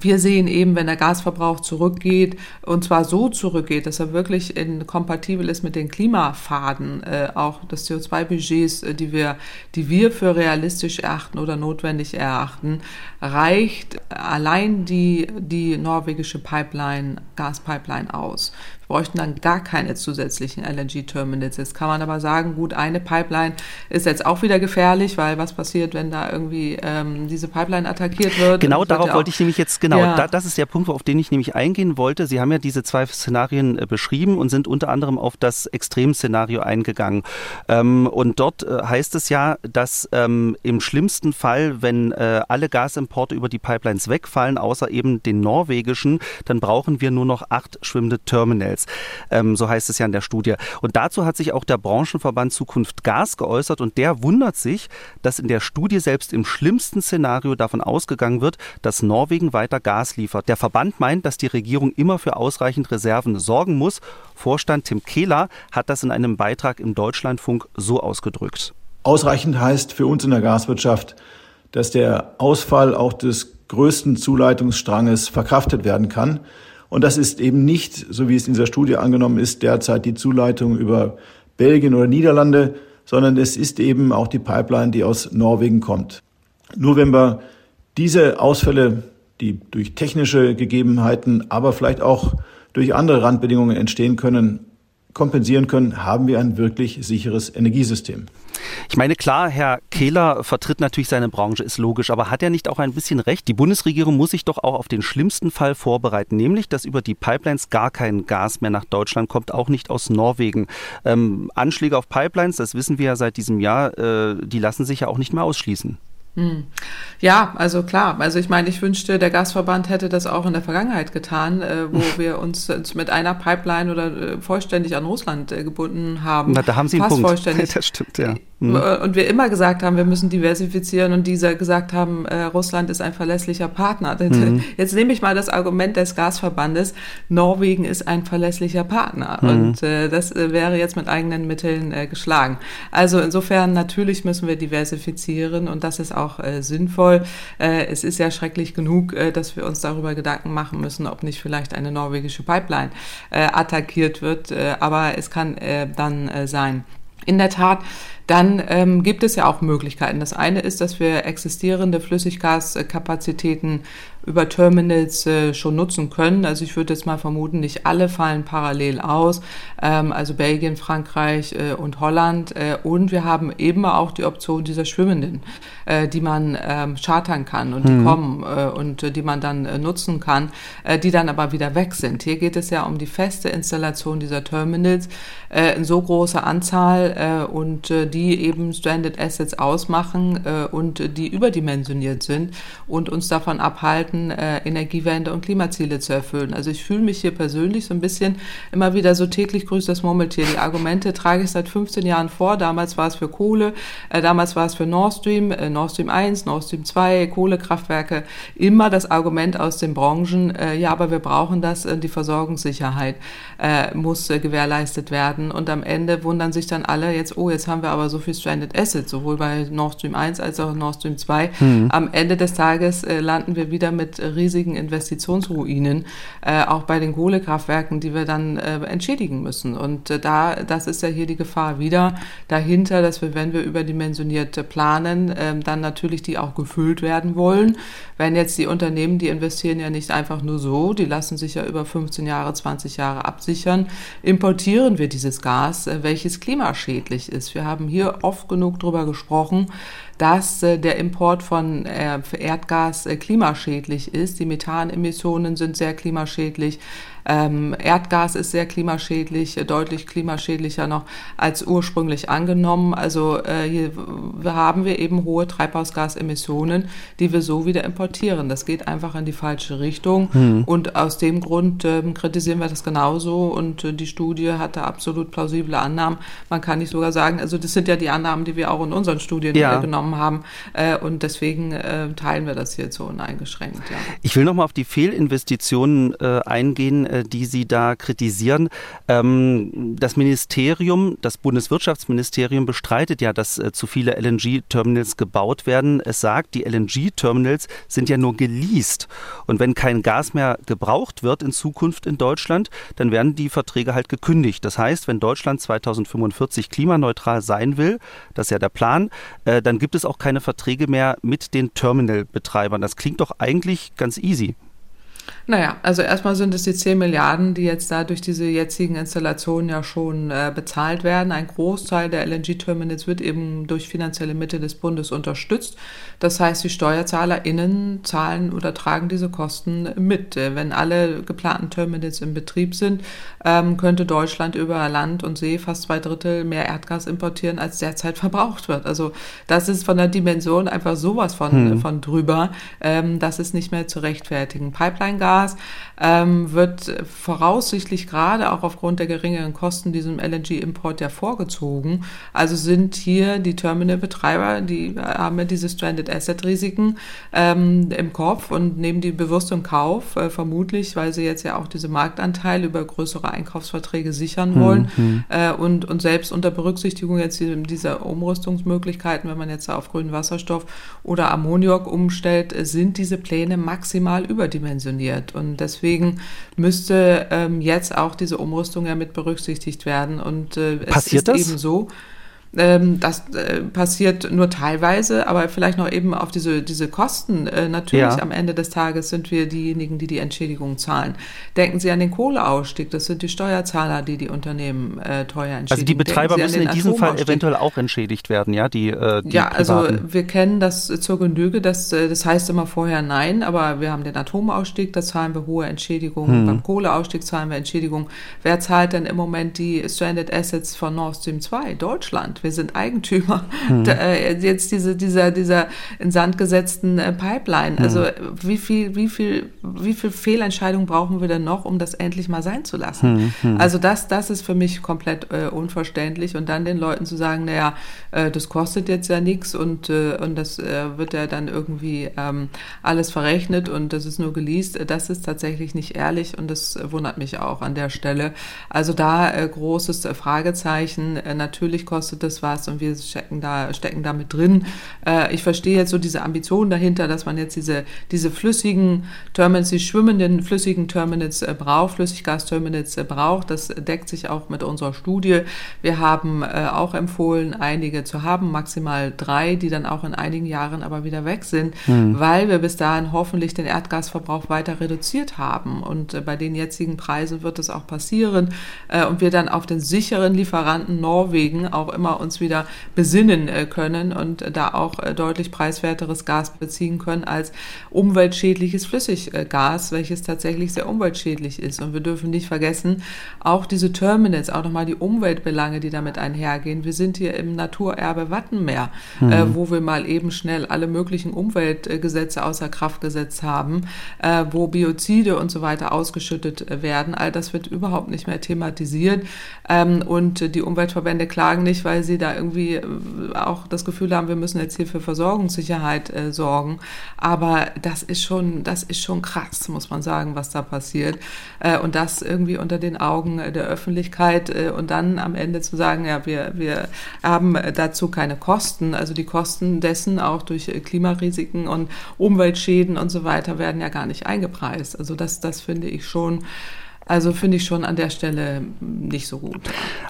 Wir sehen eben, wenn der Gasverbrauch zurückgeht, und zwar so zurückgeht, dass er wirklich in, kompatibel ist mit den Klimafaden, äh, auch des C O zwei Budgets, äh, die wir, die wir für realistisch erachten oder notwendig erachten, reicht allein die, die norwegische Pipeline, Gaspipeline aus. Wir bräuchten dann gar keine zusätzlichen L N G-Terminals. Jetzt kann man aber sagen, gut, eine Pipeline ist jetzt auch wieder gefährlich, weil was passiert, wenn da irgendwie ähm, diese Pipeline attackiert wird? Genau, darauf wollte ich nämlich jetzt, genau, ja. da, das ist der Punkt, auf den ich nämlich eingehen wollte. Sie haben ja diese zwei Szenarien äh, beschrieben und sind unter anderem auf das Extremszenario eingegangen. Ähm, und dort äh, heißt es ja, dass ähm, im schlimmsten Fall, wenn äh, alle Gasimporte über die Pipelines wegfallen, außer eben den norwegischen, dann brauchen wir nur noch acht schwimmende Terminals. Ähm, so heißt es ja in der Studie. Und dazu hat sich auch der Branchenverband Zukunft Gas geäußert, und der wundert sich, dass in der Studie selbst im schlimmsten Szenario davon ausgegangen wird, dass Norwegen weiter Gas liefert. Der Verband meint, dass die Regierung immer für ausreichend Reserven sorgen muss. Vorstand Tim Kehler hat das in einem Beitrag im Deutschlandfunk so ausgedrückt. Ausreichend heißt für uns in der Gaswirtschaft, dass der Ausfall auch des größten Zuleitungsstranges verkraftet werden kann. Und das ist eben nicht, so wie es in dieser Studie angenommen ist, derzeit die Zuleitung über Belgien oder Niederlande, sondern es ist eben auch die Pipeline, die aus Norwegen kommt. Nur wenn wir diese Ausfälle, die durch technische Gegebenheiten, aber vielleicht auch durch andere Randbedingungen entstehen können, kompensieren können, haben wir ein wirklich sicheres Energiesystem. Ich meine, klar, Herr Kehler vertritt natürlich seine Branche, ist logisch, aber hat er nicht auch ein bisschen recht? Die Bundesregierung muss sich doch auch auf den schlimmsten Fall vorbereiten, nämlich, dass über die Pipelines gar kein Gas mehr nach Deutschland kommt, auch nicht aus Norwegen. Ähm, Anschläge auf Pipelines, das wissen wir ja seit diesem Jahr, äh, die lassen sich ja auch nicht mehr ausschließen. Hm. Ja, also klar. Also ich meine, ich wünschte, der Gasverband hätte das auch in der Vergangenheit getan, äh, wo wir uns äh, mit einer Pipeline oder äh, vollständig an Russland äh, gebunden haben. Na, da haben Sie einen Punkt. Vollständig. Das stimmt, ja. Hm. Und wir immer gesagt haben, wir müssen diversifizieren und diese gesagt haben, äh, Russland ist ein verlässlicher Partner. Hm. Jetzt nehme ich mal das Argument des Gasverbandes, Norwegen ist ein verlässlicher Partner. Hm. Und äh, das äh, wäre jetzt mit eigenen Mitteln äh, geschlagen. Also insofern, natürlich müssen wir diversifizieren und das ist auch Auch, äh, sinnvoll. Äh, es ist ja schrecklich genug, äh, dass wir uns darüber Gedanken machen müssen, ob nicht vielleicht eine norwegische Pipeline äh, attackiert wird, äh, aber es kann äh, dann äh, sein. In der Tat, dann ähm, gibt es ja auch Möglichkeiten. Das eine ist, dass wir existierende Flüssiggaskapazitäten über Terminals äh, schon nutzen können. Also ich würde jetzt mal vermuten, nicht alle fallen parallel aus. Ähm, also Belgien, Frankreich äh, und Holland. Äh, und wir haben eben auch die Option dieser Schwimmenden, äh, die man äh, chartern kann und mhm. die kommen äh, und äh, die man dann äh, nutzen kann, äh, die dann aber wieder weg sind. Hier geht es ja um die feste Installation dieser Terminals äh, in so großer Anzahl äh, und äh, die eben Stranded Assets ausmachen äh, und die überdimensioniert sind und uns davon abhalten, äh, Energiewende und Klimaziele zu erfüllen. Also ich fühle mich hier persönlich so ein bisschen immer wieder so täglich grüßt das Murmeltier. Die Argumente trage ich seit fünfzehn Jahren vor. Damals war es für Kohle, äh, damals war es für Nord Stream, äh, Nord Stream eins, Nord Stream zwei, Kohlekraftwerke. Immer das Argument aus den Branchen, äh, ja, aber wir brauchen das, äh, die Versorgungssicherheit äh, muss äh, gewährleistet werden. Und am Ende wundern sich dann alle jetzt, oh, jetzt haben wir aber so viel Stranded Assets, sowohl bei Nord Stream eins als auch Nord Stream zwei. Mhm. Am Ende des Tages äh, landen wir wieder mit riesigen Investitionsruinen, äh, auch bei den Kohlekraftwerken, die wir dann äh, entschädigen müssen. Und äh, da, das ist ja hier die Gefahr wieder dahinter, dass wir, wenn wir überdimensioniert planen, äh, dann natürlich die auch gefüllt werden wollen. Wenn jetzt die Unternehmen, die investieren ja nicht einfach nur so, die lassen sich ja über fünfzehn Jahre, zwanzig Jahre absichern, importieren wir dieses Gas, äh, welches klimaschädlich ist. Wir haben hier hier oft genug drüber gesprochen, dass äh, der Import von äh, Erdgas äh, klimaschädlich ist. Die Methanemissionen sind sehr klimaschädlich. Ähm, Erdgas ist sehr klimaschädlich, äh, deutlich klimaschädlicher noch als ursprünglich angenommen. Also äh, hier haben wir eben hohe Treibhausgasemissionen, die wir so wieder importieren. Das geht einfach in die falsche Richtung. Mhm. Und aus dem Grund äh, kritisieren wir das genauso. Und äh, die Studie hatte absolut plausible Annahmen. Man kann nicht sogar sagen, also das sind ja die Annahmen, die wir auch in unseren Studien ja. genommen haben äh, und deswegen äh, teilen wir das hier so uneingeschränkt. Ja. Ich will nochmal auf die Fehlinvestitionen äh, eingehen, äh, die Sie da kritisieren. Ähm, das Ministerium, das Bundeswirtschaftsministerium bestreitet ja, dass äh, zu viele L N G-Terminals gebaut werden. Es sagt, die L N G-Terminals sind ja nur geleast und wenn kein Gas mehr gebraucht wird in Zukunft in Deutschland, dann werden die Verträge halt gekündigt. Das heißt, wenn Deutschland zweitausendfünfundvierzig klimaneutral sein will, das ist ja der Plan, äh, dann gibt es auch keine Verträge mehr mit den Terminalbetreibern. Das klingt doch eigentlich ganz easy. Naja, also erstmal sind es die zehn Milliarden, die jetzt da durch diese jetzigen Installationen ja schon äh, bezahlt werden. Ein Großteil der L N G-Terminals wird eben durch finanzielle Mittel des Bundes unterstützt. Das heißt, die SteuerzahlerInnen zahlen oder tragen diese Kosten mit. Wenn alle geplanten Terminals im Betrieb sind, ähm, könnte Deutschland über Land und See fast zwei Drittel mehr Erdgas importieren, als derzeit verbraucht wird. Also das ist von der Dimension einfach sowas von, hm. von drüber. Ähm, das ist nicht mehr zu rechtfertigen. Pipeline-Gas Ähm, wird voraussichtlich gerade auch aufgrund der geringeren Kosten diesem L N G-Import ja vorgezogen. Also sind hier die Terminalbetreiber, die haben ja diese Stranded-Asset-Risiken ähm, im Kopf und nehmen die bewusst in Kauf, äh, vermutlich, weil sie jetzt ja auch diese Marktanteile über größere Einkaufsverträge sichern wollen mhm. äh, und, und selbst unter Berücksichtigung jetzt dieser Umrüstungsmöglichkeiten, wenn man jetzt auf grünen Wasserstoff oder Ammoniak umstellt, sind diese Pläne maximal überdimensioniert. Und deswegen müsste ähm, jetzt auch diese Umrüstung ja mit berücksichtigt werden. Und äh, es ist das? eben so. Ähm, das äh, passiert nur teilweise, aber vielleicht noch eben auf diese, diese Kosten. Äh, natürlich ja. am Ende des Tages sind wir diejenigen, die die Entschädigung zahlen. Denken Sie an den Kohleausstieg. Das sind die Steuerzahler, die die Unternehmen äh, teuer entschädigen. Also die Betreiber müssen in diesem Fall eventuell auch entschädigt werden, ja? Die, äh, die ja, also wir kennen das zur Genüge. Das, das heißt immer vorher nein, aber wir haben den Atomausstieg, da zahlen wir hohe Entschädigungen. Hm. Beim Kohleausstieg zahlen wir Entschädigungen. Wer zahlt denn im Moment die Stranded Assets von Nord Stream zwei? Deutschland. wir sind Eigentümer, mhm. da, äh, jetzt diese, dieser, dieser in Sand gesetzten äh, Pipeline. Also mhm. wie viel, wie viel, wie viel Fehlentscheidungen brauchen wir denn noch, um das endlich mal sein zu lassen? Mhm. Also das, das ist für mich komplett äh, unverständlich. Und dann den Leuten zu sagen, naja, äh, das kostet jetzt ja nichts und, äh, und das äh, wird ja dann irgendwie ähm, alles verrechnet und das ist nur geleast, das ist tatsächlich nicht ehrlich und das wundert mich auch an der Stelle. Also da äh, großes Fragezeichen. Äh, natürlich kostet das was und wir stecken da, stecken da mit drin. Äh, ich verstehe jetzt so diese Ambition dahinter, dass man jetzt diese, diese flüssigen Terminals, die schwimmenden flüssigen Terminals äh, braucht, Flüssiggas-Terminals äh, braucht. Das deckt sich auch mit unserer Studie. Wir haben äh, auch empfohlen, einige zu haben, maximal drei, die dann auch in einigen Jahren aber wieder weg sind, mhm. weil wir bis dahin hoffentlich den Erdgasverbrauch weiter reduziert haben. Und äh, bei den jetzigen Preisen wird das auch passieren äh, und wir dann auf den sicheren Lieferanten Norwegen auch immer uns wieder besinnen äh, können und äh, da auch äh, deutlich preiswerteres Gas beziehen können als umweltschädliches Flüssiggas, welches tatsächlich sehr umweltschädlich ist. Und wir dürfen nicht vergessen, auch diese Terminals, auch nochmal die Umweltbelange, die damit einhergehen. Wir sind hier im Naturerbe Wattenmeer, mhm. äh, wo wir mal eben schnell alle möglichen Umweltgesetze außer Kraft gesetzt haben, äh, wo Biozide und so weiter ausgeschüttet werden. All das wird überhaupt nicht mehr thematisiert. Ähm, und die Umweltverbände klagen nicht, weil sie da irgendwie auch das Gefühl haben, wir müssen jetzt hier für Versorgungssicherheit äh, sorgen. Aber das ist schon, das ist schon krass, muss man sagen, was da passiert. Äh, und das irgendwie unter den Augen der Öffentlichkeit äh, und dann am Ende zu sagen, ja, wir, wir haben dazu keine Kosten. Also die Kosten dessen auch durch Klimarisiken und Umweltschäden und so weiter werden ja gar nicht eingepreist. Also das, das finde ich schon, also finde ich schon an der Stelle nicht so gut.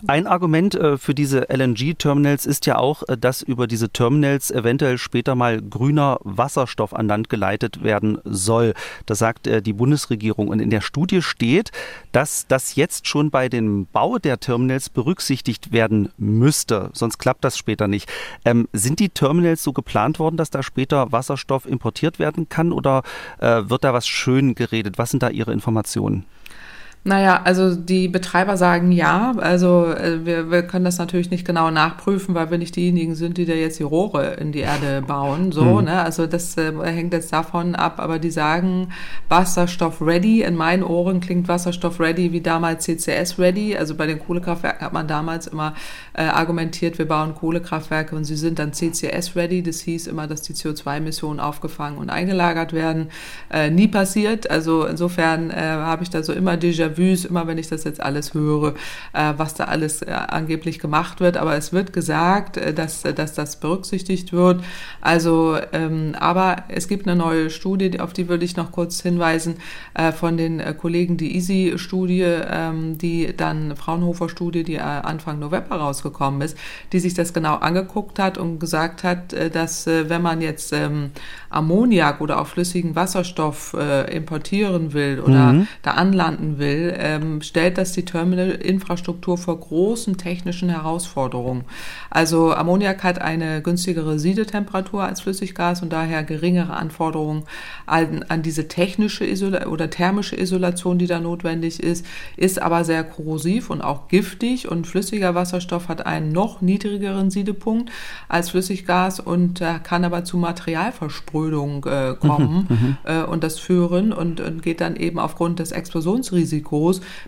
Ein Argument für diese L N G-Terminals ist ja auch, dass über diese Terminals eventuell später mal grüner Wasserstoff an Land geleitet werden soll. Das sagt die Bundesregierung. Und in der Studie steht, dass das jetzt schon bei dem Bau der Terminals berücksichtigt werden müsste. Sonst klappt das später nicht. Ähm, sind die Terminals so geplant worden, dass da später Wasserstoff importiert werden kann? Oder äh, wird da was schön geredet? Was sind da Ihre Informationen? Naja, also die Betreiber sagen ja, also wir, wir können das natürlich nicht genau nachprüfen, weil wir nicht diejenigen sind, die da jetzt die Rohre in die Erde bauen, so, mhm. ne, also das äh, hängt jetzt davon ab, aber die sagen Wasserstoff ready, in meinen Ohren klingt Wasserstoff ready wie damals C C S ready, also bei den Kohlekraftwerken hat man damals immer äh, argumentiert, wir bauen Kohlekraftwerke und sie sind dann C C S ready, das hieß immer, dass die C O zwei Emissionen aufgefangen und eingelagert werden, äh, nie passiert, also insofern äh, habe ich da so immer Déjà-vu, immer wenn ich das jetzt alles höre, äh, was da alles äh, angeblich gemacht wird. Aber es wird gesagt, äh, dass, äh, dass das berücksichtigt wird. Also, ähm, aber es gibt eine neue Studie, auf die würde ich noch kurz hinweisen, äh, von den äh, Kollegen, die E A S Y-Studie, äh, die dann Fraunhofer-Studie, die äh, Anfang November rausgekommen ist, die sich das genau angeguckt hat und gesagt hat, äh, dass äh, wenn man jetzt äh, Ammoniak oder auch flüssigen Wasserstoff äh, importieren will oder mhm. da anlanden will, Ähm, stellt das die Terminalinfrastruktur vor großen technischen Herausforderungen. Also Ammoniak hat eine günstigere Siedetemperatur als Flüssiggas und daher geringere Anforderungen an, an diese technische Isola- oder thermische Isolation, die da notwendig ist, ist aber sehr korrosiv und auch giftig und flüssiger Wasserstoff hat einen noch niedrigeren Siedepunkt als Flüssiggas und äh, kann aber zu Materialversprödung äh, kommen mhm, äh, und das führen und, und geht dann eben aufgrund des Explosionsrisikos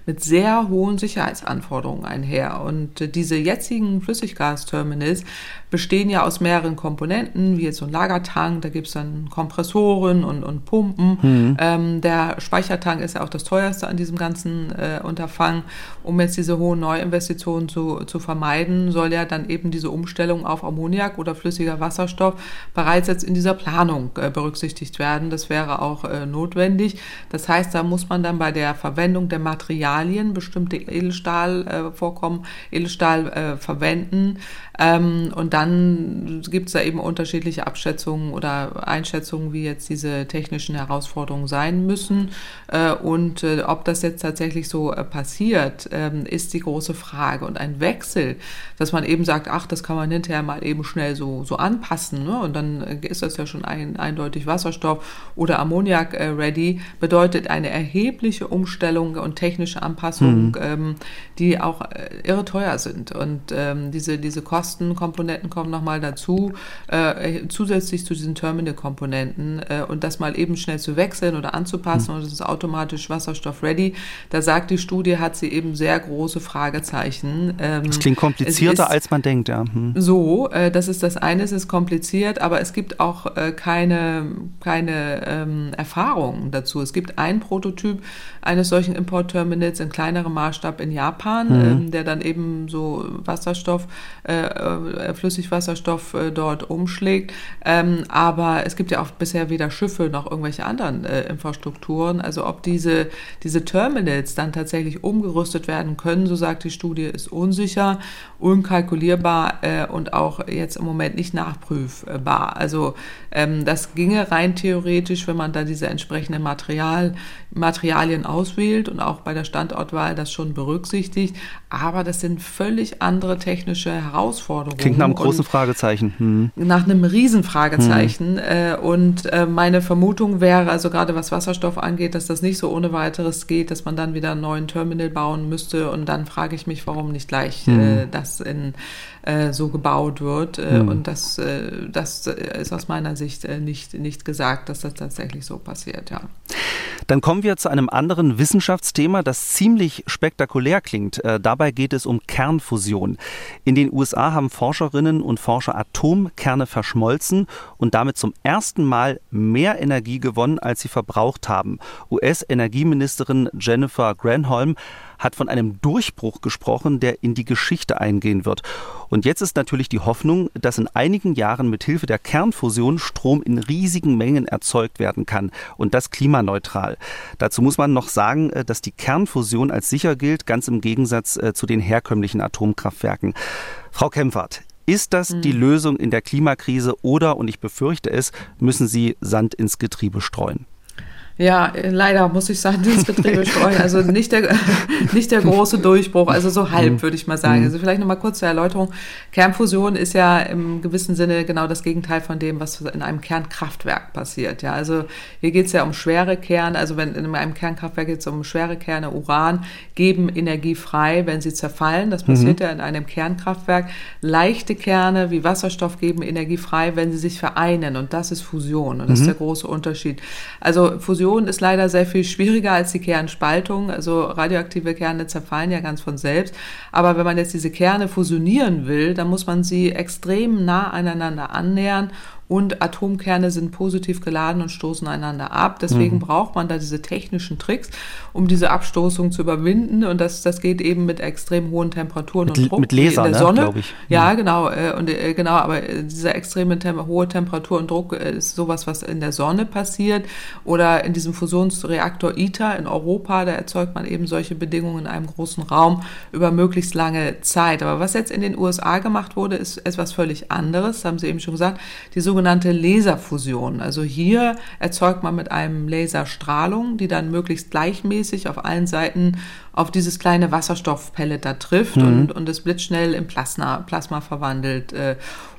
mit sehr hohen Sicherheitsanforderungen einher. Und diese jetzigen Flüssiggasterminals bestehen ja aus mehreren Komponenten, wie jetzt so ein Lagertank, da gibt es dann Kompressoren und, und Pumpen. Mhm. Ähm, der Speichertank ist ja auch das teuerste an diesem ganzen äh, Unterfangen. Um jetzt diese hohen Neuinvestitionen zu, zu vermeiden, soll ja dann eben diese Umstellung auf Ammoniak oder flüssiger Wasserstoff bereits jetzt in dieser Planung äh, berücksichtigt werden. Das wäre auch äh, notwendig. Das heißt, da muss man dann bei der Verwendung der Materialien, bestimmte Edelstahlvorkommen, äh, Edelstahl äh, verwenden. Ähm, und dann gibt es da eben unterschiedliche Abschätzungen oder Einschätzungen, wie jetzt diese technischen Herausforderungen sein müssen. Äh, und äh, ob das jetzt tatsächlich so äh, passiert, äh, ist die große Frage. Und ein Wechsel, dass man eben sagt, ach, das kann man hinterher mal eben schnell so, so anpassen, ne? Und dann ist das ja schon ein, eindeutig Wasserstoff oder Ammoniak äh, ready, bedeutet eine erhebliche Umstellung Anlage und technische Anpassung, mhm. ähm, die auch irre teuer sind. Und ähm, diese, diese Kostenkomponenten kommen nochmal dazu, äh, zusätzlich zu diesen Terminal-Komponenten. Äh, und das mal eben schnell zu wechseln oder anzupassen, mhm. und es ist automatisch wasserstoff-ready. Da sagt die Studie, hat sie eben sehr große Fragezeichen. Ähm, das klingt komplizierter, als man denkt, ja. Mhm. So, äh, das ist das eine, es ist kompliziert, aber es gibt auch äh, keine, keine ähm, Erfahrungen dazu. Es gibt einen Prototyp eines solchen Importterminals in kleinerem Maßstab in Japan, mhm. ähm, der dann eben so Wasserstoff, äh, Flüssigwasserstoff äh, dort umschlägt. Ähm, aber es gibt ja auch bisher weder Schiffe noch irgendwelche anderen äh, Infrastrukturen. Also ob diese, diese Terminals dann tatsächlich umgerüstet werden können, so sagt die Studie, ist unsicher, unkalkulierbar äh, und auch jetzt im Moment nicht nachprüfbar. Also ähm, das ginge rein theoretisch, wenn man da diese entsprechenden Material, Materialien auswählt und auch bei der Standortwahl das schon berücksichtigt. Aber das sind völlig andere technische Herausforderungen. Klingt nach einem großen Fragezeichen. Hm. Nach einem riesen Fragezeichen. Hm. Äh, und äh, meine Vermutung wäre, also gerade was Wasserstoff angeht, dass das nicht so ohne weiteres geht, dass man dann wieder einen neuen Terminal bauen müsste. Und dann frage ich mich, warum nicht gleich hm. äh, das in, äh, so gebaut wird. Äh, hm. Und das, äh, das ist aus meiner Sicht äh, nicht, nicht gesagt, dass das tatsächlich so passiert. Ja. Dann kommen wir zu einem anderen Wissenschaftsthema, das ziemlich spektakulär klingt. Äh, dabei geht es um Kernfusion. In den U S A haben Forscherinnen und Forscher Atomkerne verschmolzen und damit zum ersten Mal mehr Energie gewonnen, als sie verbraucht haben. U S-Energieministerin Jennifer Granholm hat von einem Durchbruch gesprochen, der in die Geschichte eingehen wird. Und jetzt ist natürlich die Hoffnung, dass in einigen Jahren mit Hilfe der Kernfusion Strom in riesigen Mengen erzeugt werden kann und das klimaneutral. Dazu muss man noch sagen, dass die Kernfusion als sicher gilt, ganz im Gegensatz zu den herkömmlichen Atomkraftwerken. Frau Kemfert, ist das mhm. die Lösung in der Klimakrise oder, und ich befürchte es, müssen Sie Sand ins Getriebe streuen? Ja, leider muss ich sagen, ins Getriebe streuen. Also nicht der, nicht der große Durchbruch, also so halb, würde ich mal sagen. Also vielleicht nochmal kurz zur Erläuterung. Kernfusion ist ja im gewissen Sinne genau das Gegenteil von dem, was in einem Kernkraftwerk passiert. Ja, also hier geht's ja um schwere Kerne. Also wenn in einem Kernkraftwerk geht's um schwere Kerne. Uran geben Energie frei, wenn sie zerfallen. Das passiert mhm. ja in einem Kernkraftwerk. Leichte Kerne wie Wasserstoff geben Energie frei, wenn sie sich vereinen. Und das ist Fusion. Und das mhm. ist der große Unterschied. Also Fusion ist leider sehr viel schwieriger als die Kernspaltung. Also radioaktive Kerne zerfallen ja ganz von selbst. Aber wenn man jetzt diese Kerne fusionieren will, dann muss man sie extrem nah aneinander annähern. Und Atomkerne sind positiv geladen und stoßen einander ab. Deswegen mhm. braucht man da diese technischen Tricks, um diese Abstoßung zu überwinden. Und das, das geht eben mit extrem hohen Temperaturen mit, und Druck. Mit Laser, in der Sonne, ne, glaube ich. Ja, ja. genau. Äh, und, äh, genau. Aber diese extreme Tem- hohe Temperatur und Druck äh, ist sowas, was in der Sonne passiert. Oder in diesem Fusionsreaktor ITER in Europa, da erzeugt man eben solche Bedingungen in einem großen Raum über möglichst lange Zeit. Aber was jetzt in den U S A gemacht wurde, ist etwas völlig anderes. Das haben Sie eben schon gesagt. Die sogenannte Laserfusion. Also hier erzeugt man mit einem Laser Strahlung, die dann möglichst gleichmäßig auf allen Seiten auf dieses kleine Wasserstoffpellet da trifft mhm. und, und es blitzschnell in Plasma, Plasma verwandelt.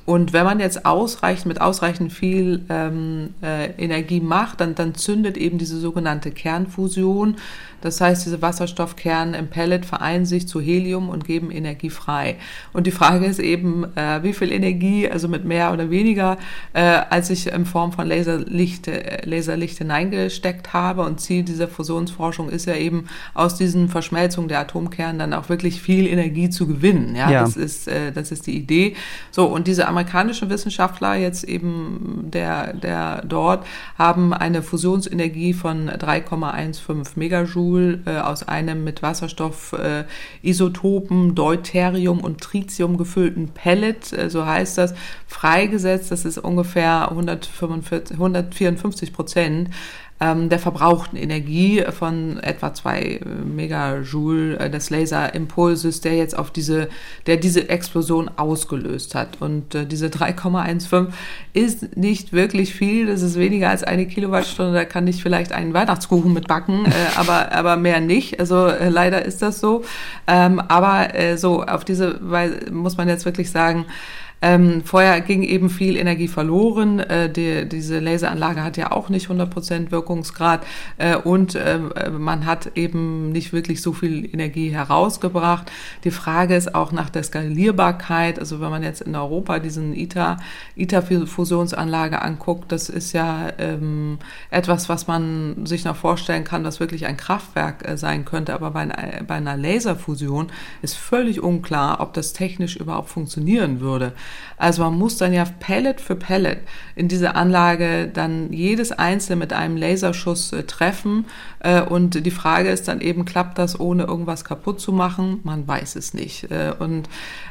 Und wenn man jetzt ausreichend, mit ausreichend viel ähm, äh, Energie macht, dann, dann zündet eben diese sogenannte Kernfusion. Das heißt, diese Wasserstoffkerne im Pellet vereinen sich zu Helium und geben Energie frei. Und die Frage ist eben, äh, wie viel Energie, also mit mehr oder weniger, äh, als ich in Form von Laserlicht, Laserlicht hineingesteckt habe. Und Ziel dieser Fusionsforschung ist ja eben, aus diesen Verschmelzungen der Atomkerne dann auch wirklich viel Energie zu gewinnen. Ja, ja. Das ist, äh, das ist die Idee. So, und diese amerikanischen Wissenschaftler jetzt eben der, der dort haben eine Fusionsenergie von drei Komma fünfzehn Megajoule äh, aus einem mit Wasserstoffisotopen, äh, Deuterium und Tritium gefüllten Pellet, äh, so heißt das, freigesetzt. Das ist ungefähr hundertvierundfünfzig Prozent der verbrauchten Energie von etwa zwei Megajoule des Laserimpulses, der jetzt auf diese, der diese Explosion ausgelöst hat. Und äh, diese drei Komma fünfzehn ist nicht wirklich viel, das ist weniger als eine Kilowattstunde, da kann ich vielleicht einen Weihnachtskuchen mitbacken, äh, aber, aber mehr nicht. Also äh, leider ist das so. Ähm, aber äh, so auf diese Weise muss man jetzt wirklich sagen, Ähm, vorher ging eben viel Energie verloren. Äh, die, diese Laseranlage hat ja auch nicht hundert Prozent Wirkungsgrad äh, und äh, man hat eben nicht wirklich so viel Energie herausgebracht. Die Frage ist auch nach der Skalierbarkeit. Also wenn man jetzt in Europa diesen ITER, ITER-Fusionsanlage anguckt, das ist ja ähm, etwas, was man sich noch vorstellen kann, was wirklich ein Kraftwerk äh, sein könnte. Aber bei, bei einer Laserfusion ist völlig unklar, ob das technisch überhaupt funktionieren würde. Also man muss dann ja Pellet für Pellet in diese Anlage dann jedes Einzelne mit einem Laserschuss äh, treffen. Äh, und die Frage ist dann eben, klappt das, ohne irgendwas kaputt zu machen? Man weiß es nicht. Äh, und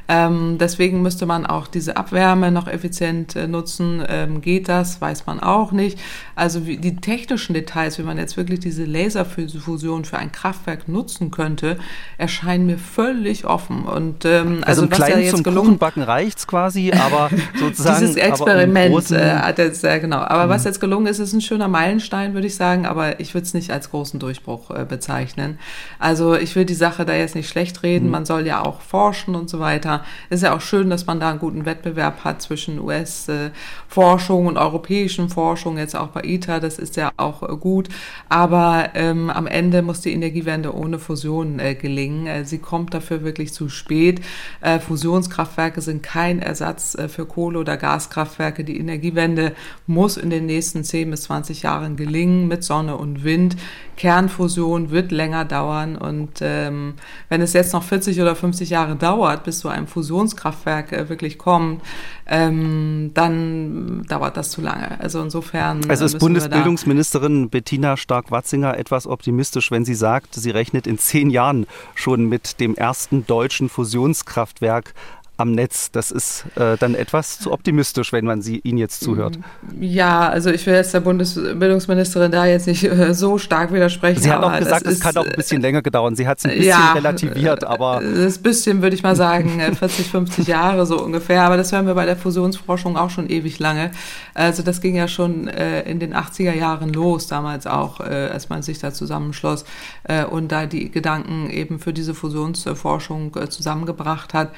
ähm, deswegen müsste man auch diese Abwärme noch effizient äh, nutzen. Ähm, geht das? Weiß man auch nicht. Also wie, die technischen Details, wie man jetzt wirklich diese Laserfusion für ein Kraftwerk nutzen könnte, erscheinen mir völlig offen. Und, ähm, also, also im Kleinen ja zum Kuchenbacken reicht es quasi, aber sozusagen... Dieses Experiment aber äh, hat jetzt, äh, genau. Aber mhm. was jetzt gelungen ist, ist ein schöner Meilenstein, würde ich sagen, aber ich würde es nicht als großen Durchbruch äh, bezeichnen. Also ich will die Sache da jetzt nicht schlecht reden, mhm. man soll ja auch forschen und so weiter. Ist ja auch schön, dass man da einen guten Wettbewerb hat zwischen U S-Forschung äh, und europäischen Forschung, jetzt auch bei ITER, das ist ja auch äh, gut, aber ähm, am Ende muss die Energiewende ohne Fusion äh, gelingen. Äh, sie kommt dafür wirklich zu spät. Äh, Fusionskraftwerke sind kein Ersatz äh, für Kohle- oder Gaskraftwerke. Die Energiewende muss in den nächsten zehn bis zwanzig Jahren gelingen mit Sonne und Wind. Kernfusion wird länger dauern und ähm, wenn es jetzt noch vierzig oder fünfzig Jahre dauert, bis so ein Fusionskraftwerk äh, wirklich kommt, ähm, dann dauert das zu lange. Also insofern... Also ist Bundesbildungsministerin Bettina Stark-Watzinger etwas optimistisch, wenn sie sagt, sie rechnet in zehn Jahren schon mit dem ersten deutschen Fusionskraftwerk am Netz. Das ist äh, dann etwas zu optimistisch, wenn man sie Ihnen jetzt zuhört. Ja, also ich will jetzt der Bundesbildungsministerin da jetzt nicht äh, so stark widersprechen. Sie hat auch gesagt, es kann auch ein bisschen länger gedauern. Sie hat es ein bisschen ja, relativiert, aber... Das bisschen würde ich mal sagen, vierzig, fünfzig Jahre so ungefähr. Aber das hören wir bei der Fusionsforschung auch schon ewig lange. Also das ging ja schon äh, in den achtziger Jahren los, damals auch, äh, als man sich da zusammenschloss äh, und da die Gedanken eben für diese Fusionsforschung äh, zusammengebracht hat.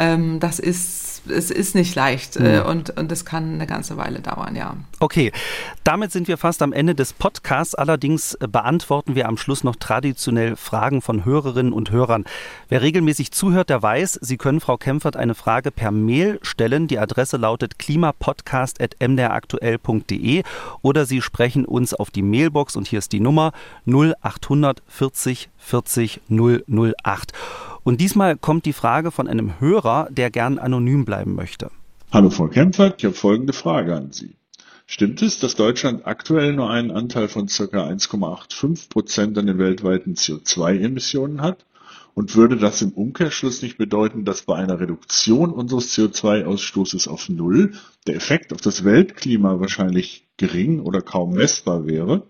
Ähm, das ist, es ist nicht leicht äh, und, und das kann eine ganze Weile dauern, ja. Okay, damit sind wir fast am Ende des Podcasts. Allerdings beantworten wir am Schluss noch traditionell Fragen von Hörerinnen und Hörern. Wer regelmäßig zuhört, der weiß, Sie können Frau Kemfert eine Frage per Mail stellen. Die Adresse lautet klimapodcast at m d r aktuell punkt d e oder Sie sprechen uns auf die Mailbox und hier ist die Nummer null acht null null vierzig vierzig null null acht. Und diesmal kommt die Frage von einem Hörer, der gern anonym bleiben möchte. Hallo Frau Kemfert, ich habe folgende Frage an Sie. Stimmt es, dass Deutschland aktuell nur einen Anteil von ca. eins Komma fünfundachtzig Prozent an den weltweiten C O zwei Emissionen hat? Und würde das im Umkehrschluss nicht bedeuten, dass bei einer Reduktion unseres C O zwei Ausstoßes auf Null der Effekt auf das Weltklima wahrscheinlich gering oder kaum messbar wäre?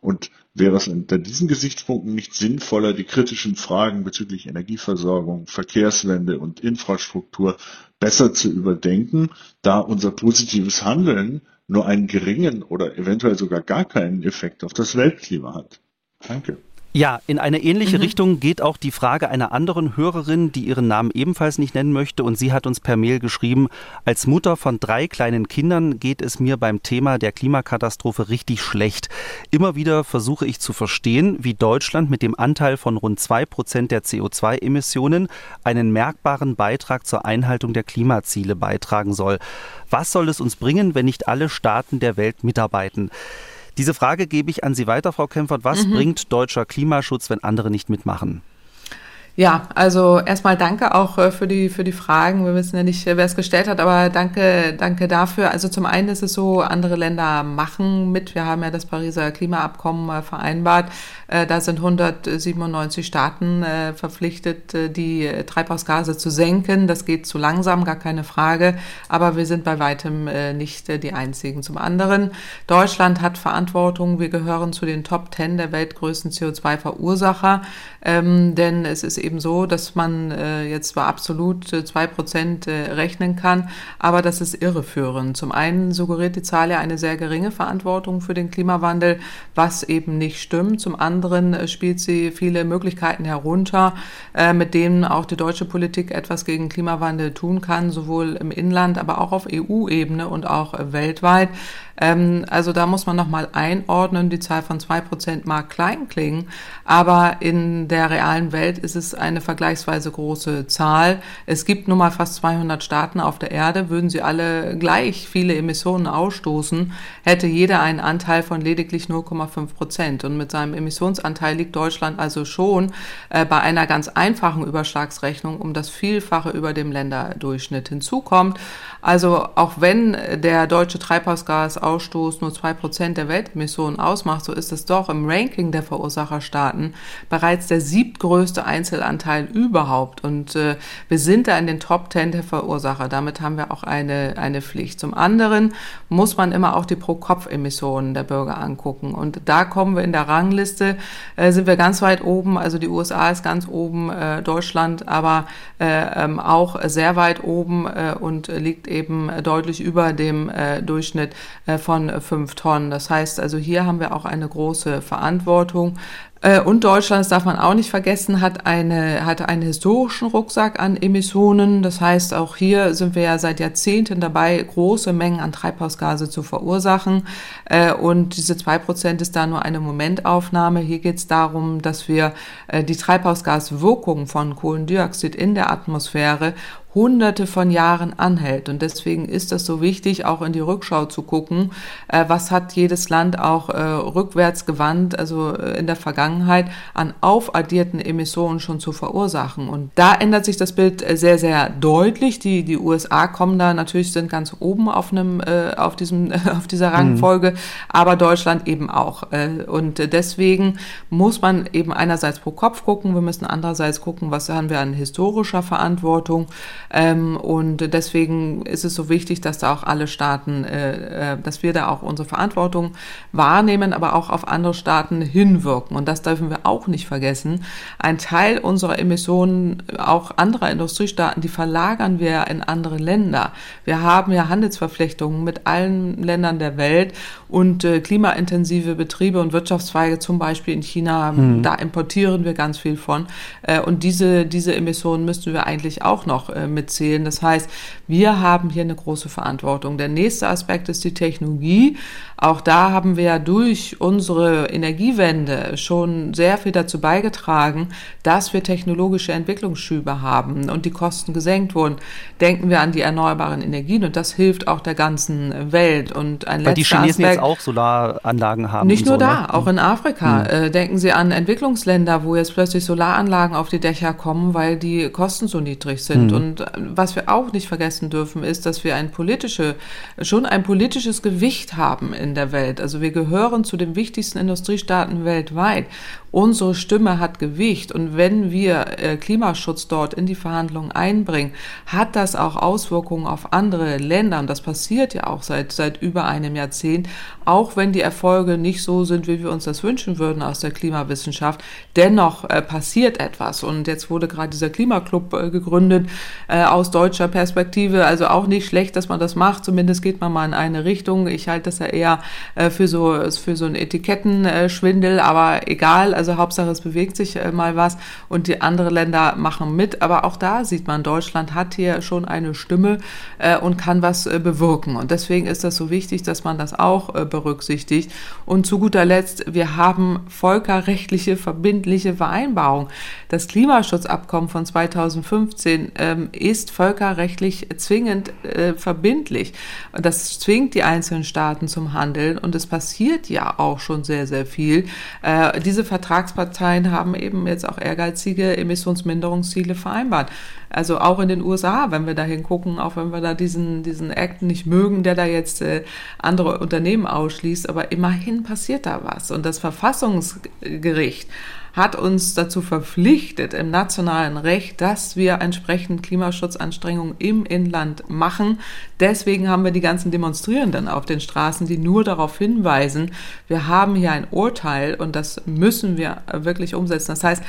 Und wäre es unter diesen Gesichtspunkten nicht sinnvoller, die kritischen Fragen bezüglich Energieversorgung, Verkehrswende und Infrastruktur besser zu überdenken, da unser positives Handeln nur einen geringen oder eventuell sogar gar keinen Effekt auf das Weltklima hat? Danke. Ja, in eine ähnliche mhm. Richtung geht auch die Frage einer anderen Hörerin, die ihren Namen ebenfalls nicht nennen möchte. Und sie hat uns per Mail geschrieben, als Mutter von drei kleinen Kindern geht es mir beim Thema der Klimakatastrophe richtig schlecht. Immer wieder versuche ich zu verstehen, wie Deutschland mit dem Anteil von rund zwei Prozent der C O zwei Emissionen einen merkbaren Beitrag zur Einhaltung der Klimaziele beitragen soll. Was soll es uns bringen, wenn nicht alle Staaten der Welt mitarbeiten? Diese Frage gebe ich an Sie weiter, Frau Kemfert. Was mhm. bringt deutscher Klimaschutz, wenn andere nicht mitmachen? Ja, also erstmal danke auch für die für die Fragen. Wir wissen ja nicht, wer es gestellt hat, aber danke danke dafür. Also zum einen ist es so, andere Länder machen mit. Wir haben ja das Pariser Klimaabkommen vereinbart. Da sind hundertsiebenundneunzig Staaten verpflichtet, die Treibhausgase zu senken. Das geht zu langsam, gar keine Frage. Aber wir sind bei weitem nicht die einzigen. Zum anderen, Deutschland hat Verantwortung. Wir gehören zu den Top zehn der weltgrößten C O zwei Verursacher, denn es ist eben so, dass man äh, jetzt zwar absolut äh, zwei Prozent äh, rechnen kann, aber das ist irreführend. Zum einen suggeriert die Zahl ja eine sehr geringe Verantwortung für den Klimawandel, was eben nicht stimmt. Zum anderen äh, spielt sie viele Möglichkeiten herunter, äh, mit denen auch die deutsche Politik etwas gegen Klimawandel tun kann, sowohl im Inland, aber auch auf E U-Ebene und auch äh, weltweit. Ähm, also da muss man nochmal einordnen, die Zahl von zwei Prozent mag klein klingen, aber in der realen Welt ist es eine vergleichsweise große Zahl. Es gibt nun mal fast zweihundert Staaten auf der Erde. Würden sie alle gleich viele Emissionen ausstoßen, hätte jeder einen Anteil von lediglich null Komma fünf Prozent. Und mit seinem Emissionsanteil liegt Deutschland also schon äh, bei einer ganz einfachen Überschlagsrechnung um das Vielfache über dem Länderdurchschnitt. Hinzukommt, also auch wenn der deutsche Treibhausgasausstoß nur zwei Prozent der Weltemissionen ausmacht, so ist es doch im Ranking der Verursacherstaaten bereits der siebtgrößte Einzelanteil überhaupt. Und äh, wir sind da in den Top zehn der Verursacher. Damit haben wir auch eine eine Pflicht. Zum anderen muss man immer auch die Pro-Kopf-Emissionen der Bürger angucken. Und da kommen wir in der Rangliste, äh, sind wir ganz weit oben. Also die U S A ist ganz oben, äh, Deutschland aber äh, ähm, auch sehr weit oben äh, und liegt eben deutlich über dem äh, Durchschnitt äh, von fünf Tonnen. Das heißt also, hier haben wir auch eine große Verantwortung. Und Deutschland, das darf man auch nicht vergessen, hat eine, hat einen historischen Rucksack an Emissionen. Das heißt, auch hier sind wir ja seit Jahrzehnten dabei, große Mengen an Treibhausgase zu verursachen. Und diese zwei Prozent ist da nur eine Momentaufnahme. Hier geht es darum, dass wir die Treibhausgaswirkung von Kohlendioxid in der Atmosphäre Hunderte von Jahren anhält. Und deswegen ist das so wichtig, auch in die Rückschau zu gucken, äh, was hat jedes Land auch äh, rückwärts gewandt, also äh, in der Vergangenheit, an aufaddierten Emissionen schon zu verursachen. Und da ändert sich das Bild sehr, sehr deutlich. Die, die U S A kommen da natürlich, sind ganz oben auf einem, äh, auf diesem, auf dieser Rangfolge, mhm. aber Deutschland eben auch. Äh, und deswegen muss man eben einerseits pro Kopf gucken, wir müssen andererseits gucken, was haben wir an historischer Verantwortung. Ähm, und deswegen ist es so wichtig, dass da auch alle Staaten, äh, dass wir da auch unsere Verantwortung wahrnehmen, aber auch auf andere Staaten hinwirken. Und das dürfen wir auch nicht vergessen. Ein Teil unserer Emissionen, auch anderer Industriestaaten, die verlagern wir in andere Länder. Wir haben ja Handelsverflechtungen mit allen Ländern der Welt und äh, klimaintensive Betriebe und Wirtschaftszweige, zum Beispiel in China, mhm. da importieren wir ganz viel von. Äh, und diese, diese Emissionen müssten wir eigentlich auch noch äh, mitzählen. Das heißt, wir haben hier eine große Verantwortung. Der nächste Aspekt ist die Technologie. Auch da haben wir durch unsere Energiewende schon sehr viel dazu beigetragen, dass wir technologische Entwicklungsschübe haben und die Kosten gesenkt wurden. Denken wir an die erneuerbaren Energien und das hilft auch der ganzen Welt. Und ein Weil letzter die Chinesen Aspekt, jetzt auch Solaranlagen haben. Nicht nur so, da, ne? auch in Afrika. Hm. Denken Sie an Entwicklungsländer, wo jetzt plötzlich Solaranlagen auf die Dächer kommen, weil die Kosten so niedrig sind. Hm. Und Und was wir auch nicht vergessen dürfen, ist, dass wir ein politische, schon ein politisches Gewicht haben in der Welt. Also wir gehören zu den wichtigsten Industriestaaten weltweit. Unsere Stimme hat Gewicht und wenn wir äh, Klimaschutz dort in die Verhandlungen einbringen, hat das auch Auswirkungen auf andere Länder und das passiert ja auch seit seit über einem Jahrzehnt, auch wenn die Erfolge nicht so sind, wie wir uns das wünschen würden aus der Klimawissenschaft, dennoch äh, passiert etwas und jetzt wurde gerade dieser Klimaclub äh, gegründet äh, aus deutscher Perspektive, also auch nicht schlecht, dass man das macht, zumindest geht man mal in eine Richtung, ich halte das ja eher äh, für so für so einen Etikettenschwindel, aber egal, also Hauptsache, es bewegt sich mal was und die anderen Länder machen mit. Aber auch da sieht man, Deutschland hat hier schon eine Stimme äh, und kann was äh, bewirken. Und deswegen ist das so wichtig, dass man das auch äh, berücksichtigt. Und zu guter Letzt, wir haben völkerrechtliche, verbindliche Vereinbarungen. Das Klimaschutzabkommen von zweitausendfünfzehn ähm, ist völkerrechtlich zwingend äh, verbindlich. Und das zwingt die einzelnen Staaten zum Handeln. Und es passiert ja auch schon sehr, sehr viel. Äh, diese Vertragsparteien haben eben jetzt auch ehrgeizige Emissionsminderungsziele vereinbart. Also auch in den U S A, wenn wir da hingucken, auch wenn wir da diesen diesen Act nicht mögen, der da jetzt äh, andere Unternehmen ausschließt, aber immerhin passiert da was. Und das Verfassungsgericht hat uns dazu verpflichtet im nationalen Recht, dass wir entsprechend Klimaschutzanstrengungen im Inland machen. Deswegen haben wir die ganzen Demonstrierenden auf den Straßen, die nur darauf hinweisen, wir haben hier ein Urteil und das müssen wir wirklich umsetzen. Das heißt,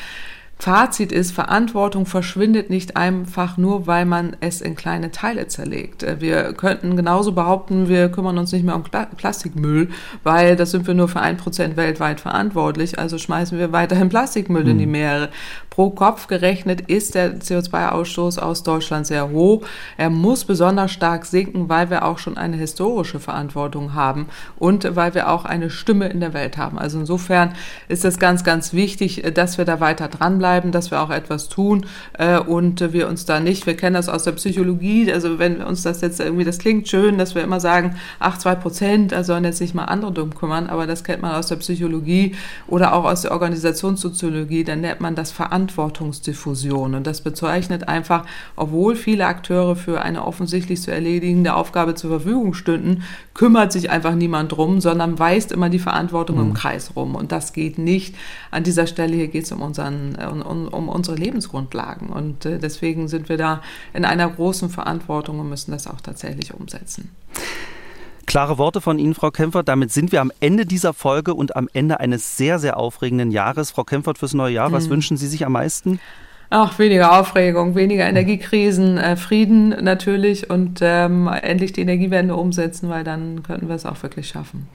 Fazit ist, Verantwortung verschwindet nicht einfach nur, weil man es in kleine Teile zerlegt. Wir könnten genauso behaupten, wir kümmern uns nicht mehr um Pla- Plastikmüll, weil das sind wir nur für ein Prozent weltweit verantwortlich, also schmeißen wir weiterhin Plastikmüll mhm. in die Meere. Pro Kopf gerechnet ist der C O zwei Ausstoß aus Deutschland sehr hoch. Er muss besonders stark sinken, weil wir auch schon eine historische Verantwortung haben und weil wir auch eine Stimme in der Welt haben. Also insofern ist es ganz, ganz wichtig, dass wir da weiter dranbleiben, dass wir auch etwas tun äh, und wir uns da nicht, wir kennen das aus der Psychologie, also wenn wir uns das jetzt irgendwie, das klingt schön, dass wir immer sagen, ach, zwei Prozent, also sollen jetzt nicht mal andere drum kümmern, aber das kennt man aus der Psychologie oder auch aus der Organisationssoziologie, dann nennt man das Verantwortungsdiffusion und das bezeichnet einfach, obwohl viele Akteure für eine offensichtlich zu erledigende Aufgabe zur Verfügung stünden, kümmert sich einfach niemand drum, sondern weist immer die Verantwortung mhm. im Kreis rum und das geht nicht. An dieser Stelle hier geht es um unseren äh, Um, um unsere Lebensgrundlagen und äh, deswegen sind wir da in einer großen Verantwortung und müssen das auch tatsächlich umsetzen. Klare Worte von Ihnen, Frau Kemfert. Damit sind wir am Ende dieser Folge und am Ende eines sehr, sehr aufregenden Jahres. Frau Kemfert, fürs neue Jahr, was mhm. wünschen Sie sich am meisten? Ach, weniger Aufregung, weniger Energiekrisen, äh, Frieden natürlich und ähm, endlich die Energiewende umsetzen, weil dann könnten wir es auch wirklich schaffen.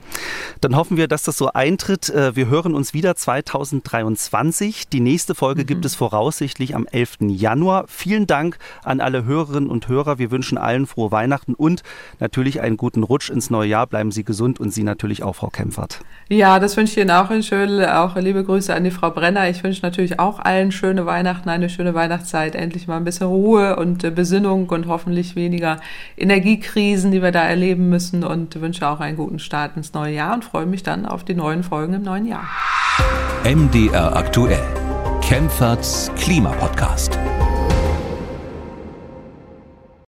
Dann hoffen wir, dass das so eintritt. Wir hören uns wieder zwanzig dreiundzwanzig. Die nächste Folge mhm. gibt es voraussichtlich am elften Januar. Vielen Dank an alle Hörerinnen und Hörer. Wir wünschen allen frohe Weihnachten und natürlich einen guten Rutsch ins neue Jahr. Bleiben Sie gesund und Sie natürlich auch, Frau Kemfert. Ja, das wünsche ich Ihnen auch, Herr Schödel. Auch liebe Grüße an die Frau Brenner. Ich wünsche natürlich auch allen schöne Weihnachten, eine schöne Weihnachtszeit, endlich mal ein bisschen Ruhe und Besinnung und hoffentlich weniger Energiekrisen, die wir da erleben müssen und wünsche auch einen guten Start ins neue Jahr und freue mich dann auf die neuen Folgen im neuen Jahr. M D R aktuell. Kemferts Klimapodcast.